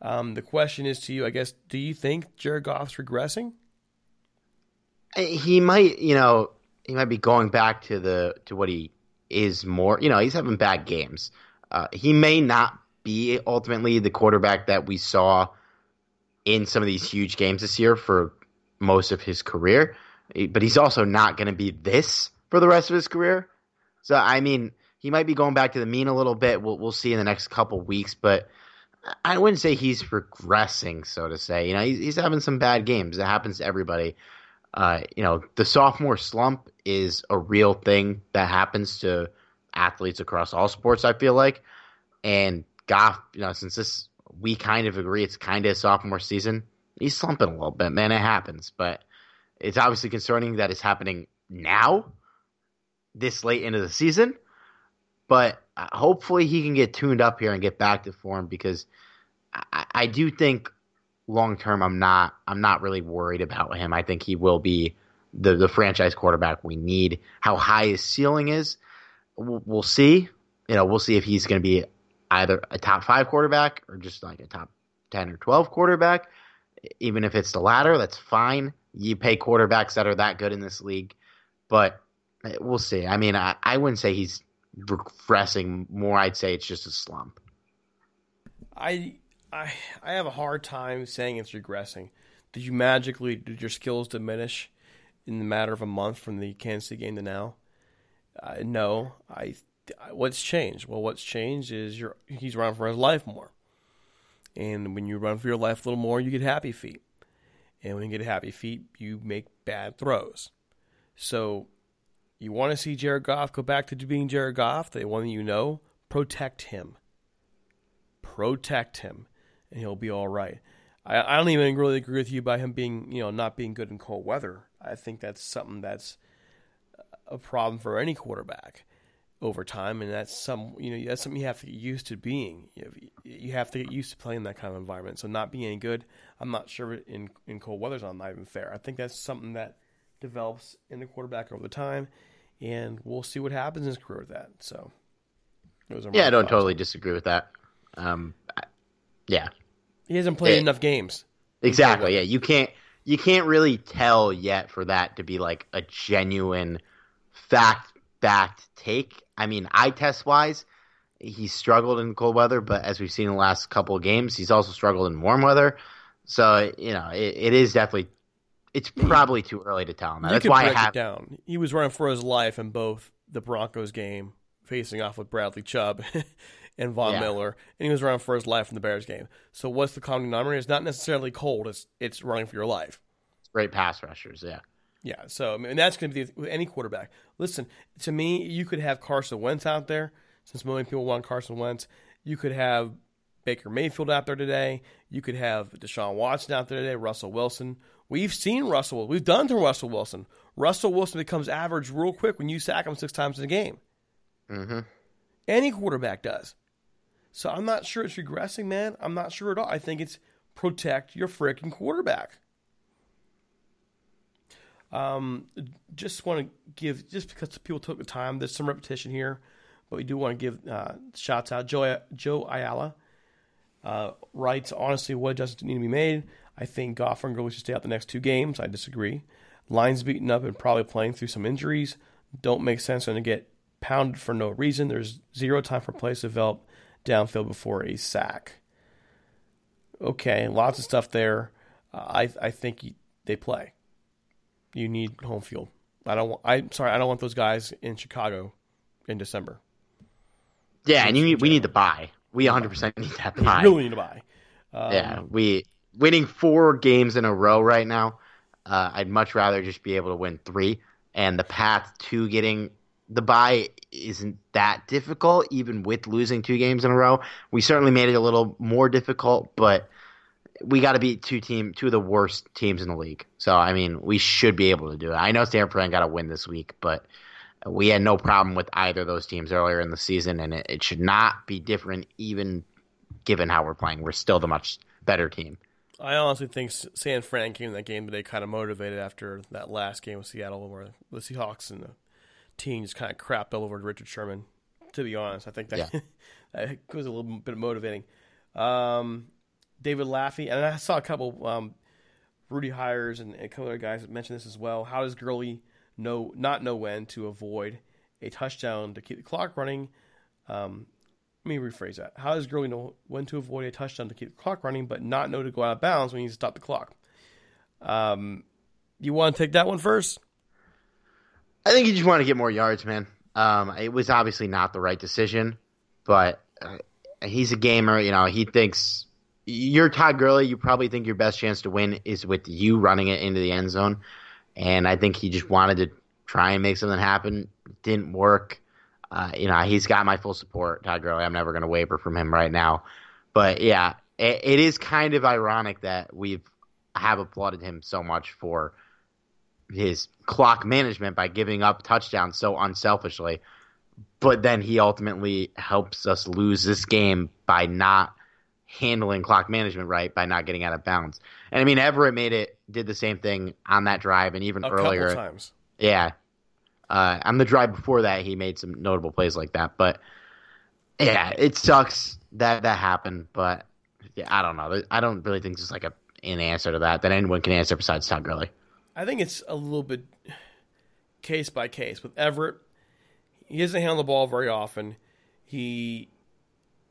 The question is to you, I guess, do you think Jared Goff's regressing? He might, he might be going back to what he is more. He's having bad games. He may not be ultimately the quarterback that we saw in some of these huge games this year for most of his career, but he's also not going to be this for the rest of his career. So, he might be going back to the mean a little bit. We'll see in the next couple weeks, but I wouldn't say he's regressing, so to say. He's having some bad games. It happens to everybody. The sophomore slump is a real thing that happens to athletes across all sports, I feel like. And Goff, since this, we kind of agree it's kind of a sophomore season, he's slumping a little bit, man. It happens. But it's obviously concerning that it's happening now, this late into the season. But hopefully he can get tuned up here and get back to form, because I do think long term I'm not really worried about him. I think he will be the franchise quarterback we need. How high his ceiling is, we'll see. We'll see if he's going to be either a top 5 quarterback or just like a top 10 or 12 quarterback. Even if it's the latter, that's fine. You pay quarterbacks that are that good in this league, but we'll see. I wouldn't say he's regressing more. I'd say it's just a slump. I have a hard time saying it's regressing. Did your skills diminish in the matter of a month from the Kansas City game to now? No. What's changed? Well, what's changed is he's running for his life more. And when you run for your life a little more, you get happy feet. And when you get happy feet, you make bad throws. So you want to see Jared Goff go back to being Jared Goff, the one that protect him. Protect him, and he'll be all right. I don't even really agree with you about him being, not being good in cold weather. I think that's something that's a problem for any quarterback over time, and that's something you have to get used to being. You have to get used to playing in that kind of environment. So not being any good, I'm not sure in cold weather's not even fair. I think that's something that develops in the quarterback over the time, and we'll see what happens in his career with that. So I don't totally disagree with that. He hasn't played enough games. Exactly. Yeah, you can't really tell yet for that to be like a genuine fact take. Eye test wise, he struggled in cold weather, but as we've seen in the last couple of games, he's also struggled in warm weather. So it is definitely. It's probably too early to tell him that. That's why I have it down. He was running for his life in both the Broncos game, facing off with Bradley Chubb. And Von Miller, and he was running for his life in the Bears game. So what's the common denominator? It's not necessarily cold. It's running for your life. Great pass rushers, yeah. Yeah, so that's going to be with any quarterback. Listen, to me, you could have Carson Wentz out there, since million people want Carson Wentz. You could have Baker Mayfield out there today. You could have Deshaun Watson out there today, Russell Wilson. We've seen Russell. We've done to Russell Wilson. Russell Wilson becomes average real quick when you sack him 6 times in a game. Mm-hmm. Any quarterback does. So I'm not sure it's regressing, man. I'm not sure at all. I think it's protect your freaking quarterback. Just want to give, just because people took the time, there's some repetition here, but we do want to give shots out. Joe Ayala writes, honestly, what adjustments need to be made? I think Goff and Gurley should stay out the next 2 games. I disagree. Line's beaten up and probably playing through some injuries. Don't make sense to get pounded for no reason. There's 0 time for plays to develop downfield before a sack. Okay, lots of stuff there. I think they play. You need home field. I don't want those guys in Chicago in December. Yeah, and we need to buy. We 100% need that buy. We really need to buy. We winning 4 games in a row right now. I'd much rather just be able to win 3, and the path to getting the bye isn't that difficult, even with losing 2 games in a row. We certainly made it a little more difficult, but we got to beat two of the worst teams in the league. So, we should be able to do it. I know San Fran got to win this week, but we had no problem with either of those teams earlier in the season, and it should not be different even given how we're playing. We're still the much better team. I honestly think San Fran came in that game today kind of motivated after that last game with Seattle where the Seahawks and the team just kind of crapped all over Richard Sherman, to be honest. I think that was a little bit motivating. David Laffey, and I saw a couple Rudy Hires and a couple other guys that mentioned this as well. How does Gurley not know when to avoid a touchdown to keep the clock running? Let me rephrase that. How does Gurley know when to avoid a touchdown to keep the clock running, but not know to go out of bounds when you need to stop the clock? You want to take that one first? I think you just want to get more yards, man. It was obviously not the right decision, but he's a gamer. You know, he thinks you're Todd Gurley. You probably think your best chance to win is with you running it into the end zone. And I think he just wanted to try and make something happen. It didn't work. You know, he's got my full support, Todd Gurley. I'm never going to waver from him right now. But, yeah, it is kind of ironic that we have applauded him so much for his clock management by giving up touchdowns so unselfishly. But then he ultimately helps us lose this game by not handling clock management right, by not getting out of bounds. And, I mean, Everett did the same thing on that drive and even earlier. A couple times. Yeah. On the drive before that, he made some notable plays like that. But, yeah, it sucks that happened. But, yeah, I don't know. I don't really think there's like an answer to that anyone can answer besides Todd Gurley. I think it's a little bit case by case. With Everett, he doesn't handle the ball very often. He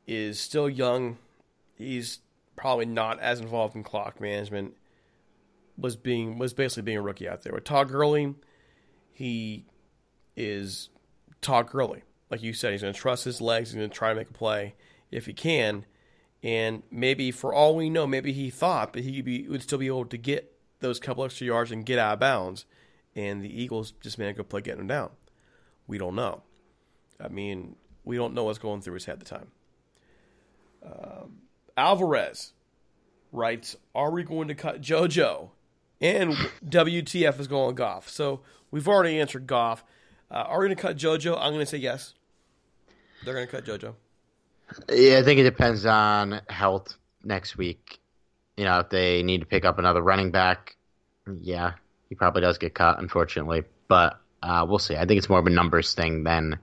is still young. He's probably not as involved in clock management. Was basically being a rookie out there. With Todd Gurley, he is Todd Gurley. Like you said, he's going to trust his legs. He's going to try to make a play if he can. And maybe, for all we know, maybe he thought that he would still be able to get those couple extra yards and get out of bounds. And the Eagles just made a good play getting him down. We don't know. I mean, we don't know what's going through his head at the time. Alvarez writes, are we going to cut JoJo? And WTF is going Goff. So we've already answered Goff. Are we going to cut JoJo? I'm going to say yes. They're going to cut JoJo. Yeah, I think it depends on health next week. You know, if they need to pick up another running back, yeah, he probably does get cut, unfortunately. But we'll see. I think it's more of a numbers thing than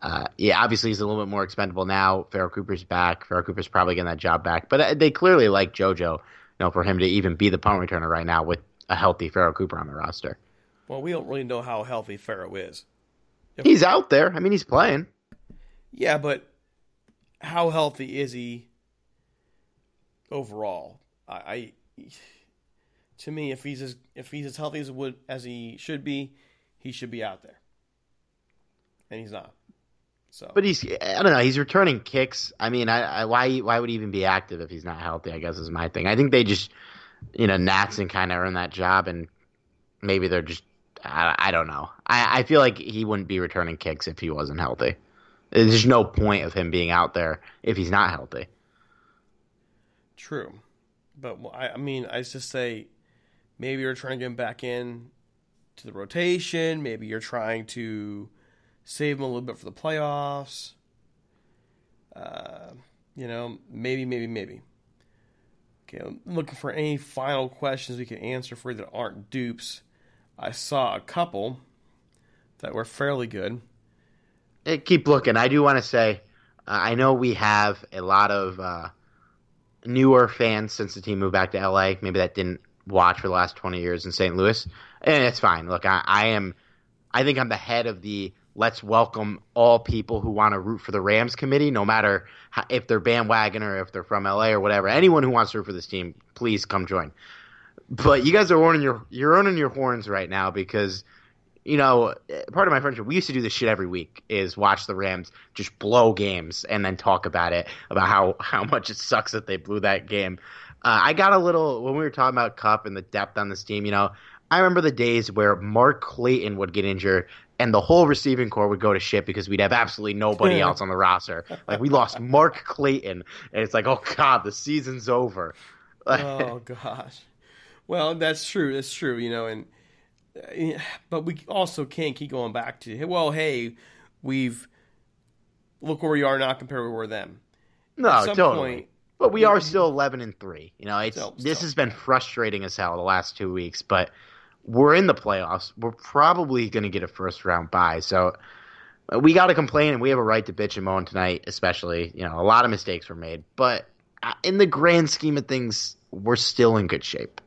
obviously he's a little bit more expendable now. Farrell Cooper's back. Farrell Cooper's probably getting that job back. But they clearly like JoJo, you know, for him to even be the punt returner right now with a healthy Farrell Cooper on the roster. Well, we don't really know how healthy Farrell is. He's out there. I mean, he's playing. Yeah, but how healthy is he overall? To me, if he's as healthy as he should be, he should be out there, and he's not. So, but I don't know. He's returning kicks. I mean, why would he even be active if he's not healthy? I guess is my thing. I think they just, you know, Natson kind of earned that job, and maybe they're just. I don't know. I feel like he wouldn't be returning kicks if he wasn't healthy. There's no point of him being out there if he's not healthy. True. But, I mean, I just say maybe you're trying to get him back in to the rotation. Maybe you're trying to save him a little bit for the playoffs. You know, maybe. Okay, I'm looking for any final questions we can answer for you that aren't dupes. I saw a couple that were fairly good. Hey, keep looking. I do want to say I know we have a lot of newer fans since the team moved back to LA, maybe that didn't watch for the last 20 years in St. Louis, and it's fine. Look, I think I'm the head of the let's welcome all people who want to root for the Rams committee, no matter if they're bandwagon or if they're from LA or whatever. Anyone who wants to root for this team, please come join. But you guys are owning your horns right now because, you know, part of my friendship, we used to do this shit every week, is watch the Rams just blow games and then talk about it, about how much it sucks that they blew that game. I got a little, when we were talking about Cup and the depth on this team, you know, I remember the days where Mark Clayton would get injured and the whole receiving corps would go to shit because we'd have absolutely nobody else on the roster. Like, we lost Mark Clayton, and it's like, oh, God, the season's over. Oh, gosh. Well, that's true, you know, and but we also can't keep going back to, well, hey, we've look where we are now compared to where we were then. No, at some totally. Point, but we are still 11-3. You know, this has been frustrating as hell the last 2 weeks. But we're in the playoffs. We're probably going to get a first round bye. So we got to complain, and we have a right to bitch and moan tonight. Especially, you know, a lot of mistakes were made, but in the grand scheme of things, we're still in good shape.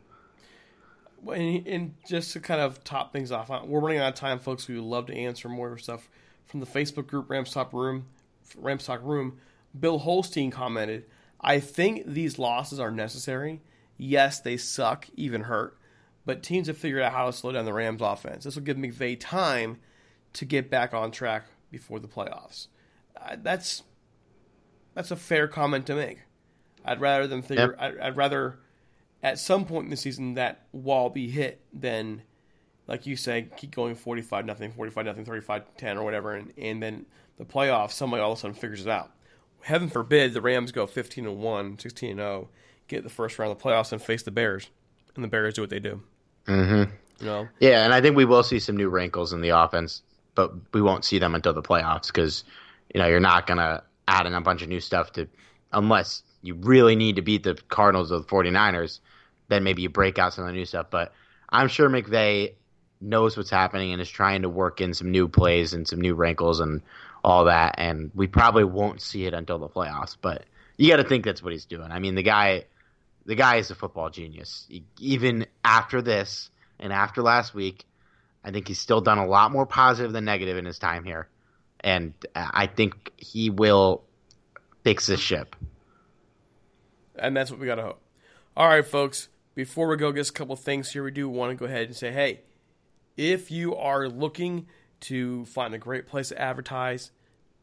And just to kind of top things off, we're running out of time, folks. We would love to answer more stuff from the Facebook group Rams Talk Room. Bill Holstein commented, "I think these losses are necessary. Yes, they suck, even hurt, but teams have figured out how to slow down the Rams offense. This will give McVay time to get back on track before the playoffs." That's a fair comment to make. I'd rather them figure. Yep. I'd rather at some point in the season that wall be hit than, like you say, keep going 45-0, 45-0, 35-10 or whatever, and then the playoffs, somebody all of a sudden figures it out. Heaven forbid the Rams go 15-1, 16-0, get the first round of the playoffs and face the Bears, and the Bears do what they do. Mm-hmm. You know? Yeah, and I think we will see some new wrinkles in the offense, but we won't see them until the playoffs because, you know, you're not going to add in a bunch of new stuff to, unless you really need to beat the Cardinals or the 49ers, then maybe you break out some of the new stuff. But I'm sure McVay knows what's happening and is trying to work in some new plays and some new wrinkles and all that, and we probably won't see it until the playoffs. But you got to think that's what he's doing. I mean, the guy is a football genius. Even after this and after last week, I think he's still done a lot more positive than negative in his time here, and I think he will fix this ship. And that's what we got to hope. All right, folks, before we go, just a couple of things here. We do want to go ahead and say, hey, if you are looking to find a great place to advertise,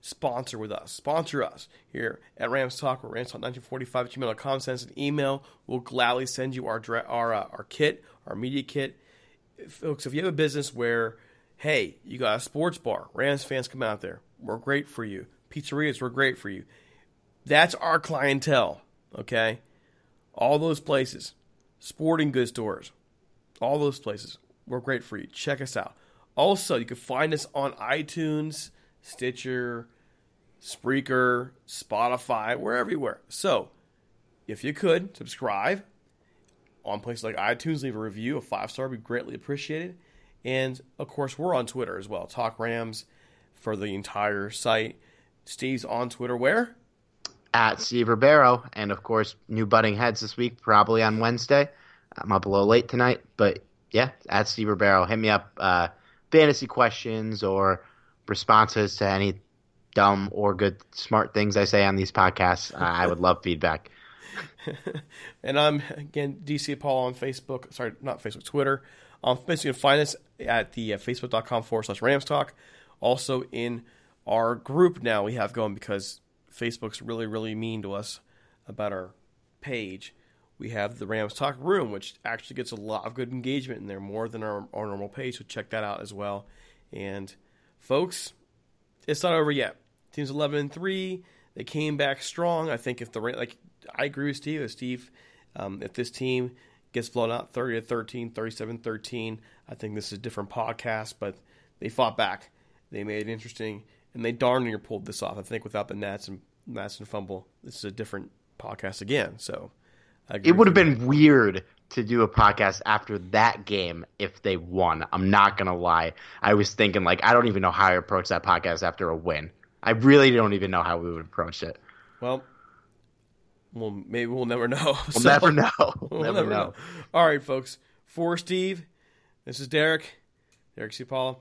sponsor with us. Sponsor us here at Rams Talk or ramstalk1945@gmail.com. Send us an email. We'll gladly send you our kit, our media kit. Folks, if you have a business where, hey, you got a sports bar, Rams fans come out there. We're great for you. Pizzerias, we're great for you. That's our clientele, okay? All those places, sporting goods stores, all those places, we're great for you. Check us out. Also, you can find us on iTunes, Stitcher, Spreaker, Spotify. We're everywhere. So, if you could, subscribe on places like iTunes. Leave a review, a 5-star. We'd greatly appreciate it. And, of course, we're on Twitter as well. Talk Rams for the entire site. Steve's on Twitter where? At Steve Rebeiro. And, of course, new butting heads this week, probably on Wednesday. I'm up a little late tonight. But, yeah, at Steve Rebeiro. Hit me up. Fantasy questions or responses to any dumb or good, smart things I say on these podcasts. I would love feedback. And I'm, again, DC Paul on Facebook. Sorry, not Facebook, Twitter. Basically, you can find us at the facebook.com/Rams Talk. Also in our group now we have going because Facebook's really, really mean to us about our page. We have the Rams Talk Room, which actually gets a lot of good engagement in there, more than our normal page, so check that out as well. And, folks, it's not over yet. Team's 11-3. They came back strong. I think if the I agree with Steve. If this team gets blown out 30-13, 37-13, I think this is a different podcast, but they fought back. They made it interesting, and they darn near pulled this off. I think without the Natson fumble, this is a different podcast again, so... It would have been weird to do a podcast after that game if they won. I'm not going to lie. I was thinking, I don't even know how I approached that podcast after a win. I really don't even know how we would approach it. Well maybe we'll never know. We'll never know. All right, folks. For Steve, this is Derek Ciapala.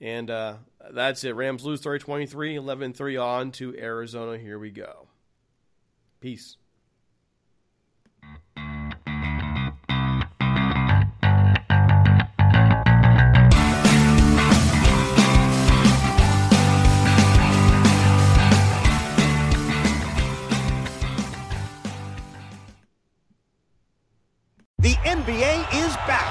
And that's it. Rams lose 30-23, 11-3 on to Arizona. Here we go. Peace. The NBA is back.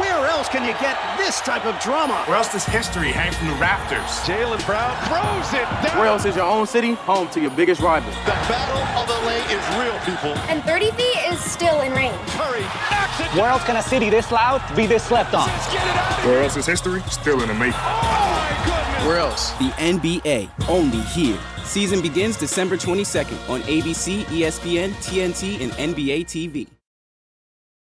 Where else can you get this type of drama? Where else does history hang from the rafters? Jaylen Brown throws it down. Where else is your own city home to your biggest rival? The battle of LA is real, people. And 30 feet is still in range. Curry knocks it down. Where else can a city this loud be this slept on? Let's get it out of here. Where else is history still in the making? Oh, my goodness. Where else? The NBA, only here. Season begins December 22nd on ABC, ESPN, TNT, and NBA TV.